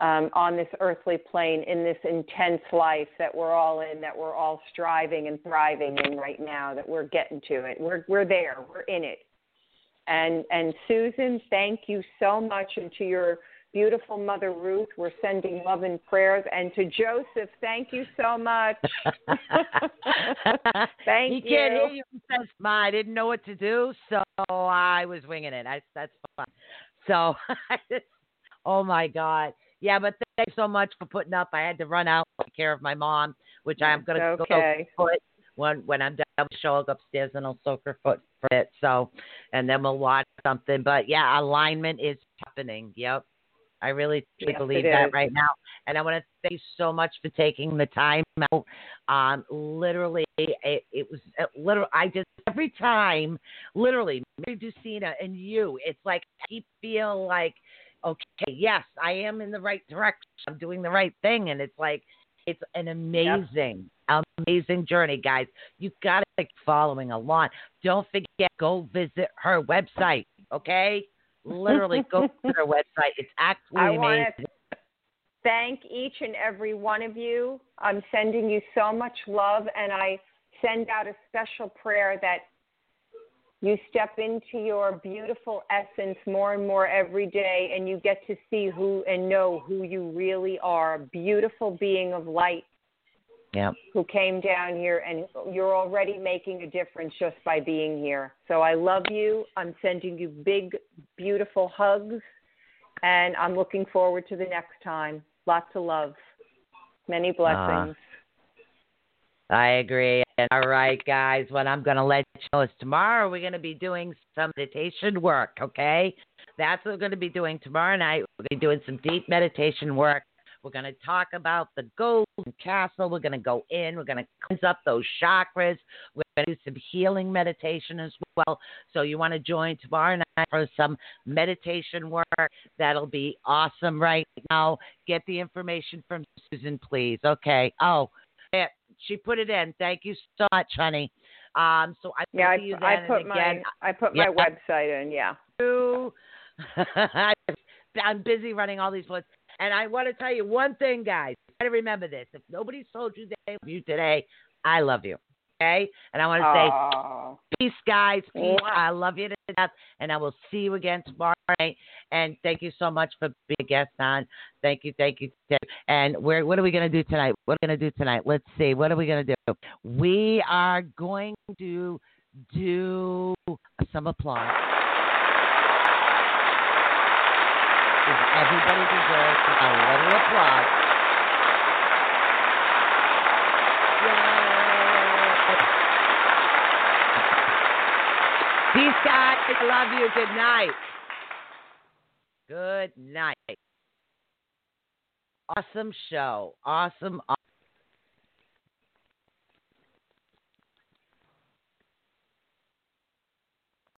on this earthly plane, in this intense life that we're all in, that we're all striving and thriving in right now, that we're getting to it. We're there. We're in it. And Susan, thank you so much. And to your beautiful mother, Ruth, we're sending love and prayers. And to Joseph, thank you so much. Thank you. He can't hear you. I didn't know what to do, so I was winging it. That's fun. So, oh, my God. Yeah, but thanks so much for putting up. I had to run out and take care of my mom, which I'm going to go for it. When I'm done with the show, I'll go upstairs and I'll soak her foot for it. So, and then we'll watch something. But, yeah, alignment is happening. Yep. I really believe that right now. And I want to thank you so much for taking the time out. Literally, every time, Mary Ducina and you, it's like, I keep feeling like, okay, yes, I am in the right direction. I'm doing the right thing. And it's like, it's an amazing journey, guys. You've got to keep following along. Don't forget, go visit her website, okay? Literally, go to her website. It's actually amazing. I want to thank each and every one of you. I'm sending you so much love, and I send out a special prayer that you step into your beautiful essence more and more every day, and you get to see who and know who you really are, a beautiful being of light who came down here, and you're already making a difference just by being here. So I love you. I'm sending you big, beautiful hugs, and I'm looking forward to the next time. Lots of love. Many blessings. I agree. All right, guys, what I'm going to let you know is tomorrow we're going to be doing some meditation work, okay? That's what we're going to be doing tomorrow night. We're going to be doing some deep meditation work. We're going to talk about the golden castle. We're going to go in. We're going to cleanse up those chakras. We're going to do some healing meditation as well. So you want to join tomorrow night for some meditation work. That'll be awesome right now. Get the information from Susan, please. Okay. Oh, she put it in. Thank you so much, honey. So I see you then and again. I put my website in, I'm busy running all these ones. And I want to tell you one thing, guys. You got to remember this. If nobody's told you they love you today, I love you. Okay? And I want to say peace, guys. Peace. Yeah. I love you to death. And I will see you again tomorrow night. And thank you so much for being a guest on. Thank you. And what are we going to do tonight? Let's see. What are we going to do? We are going to do some applause. Everybody deserves a little applause. Yay. Peace, guys. I love you. Good night. Awesome show. Awesome.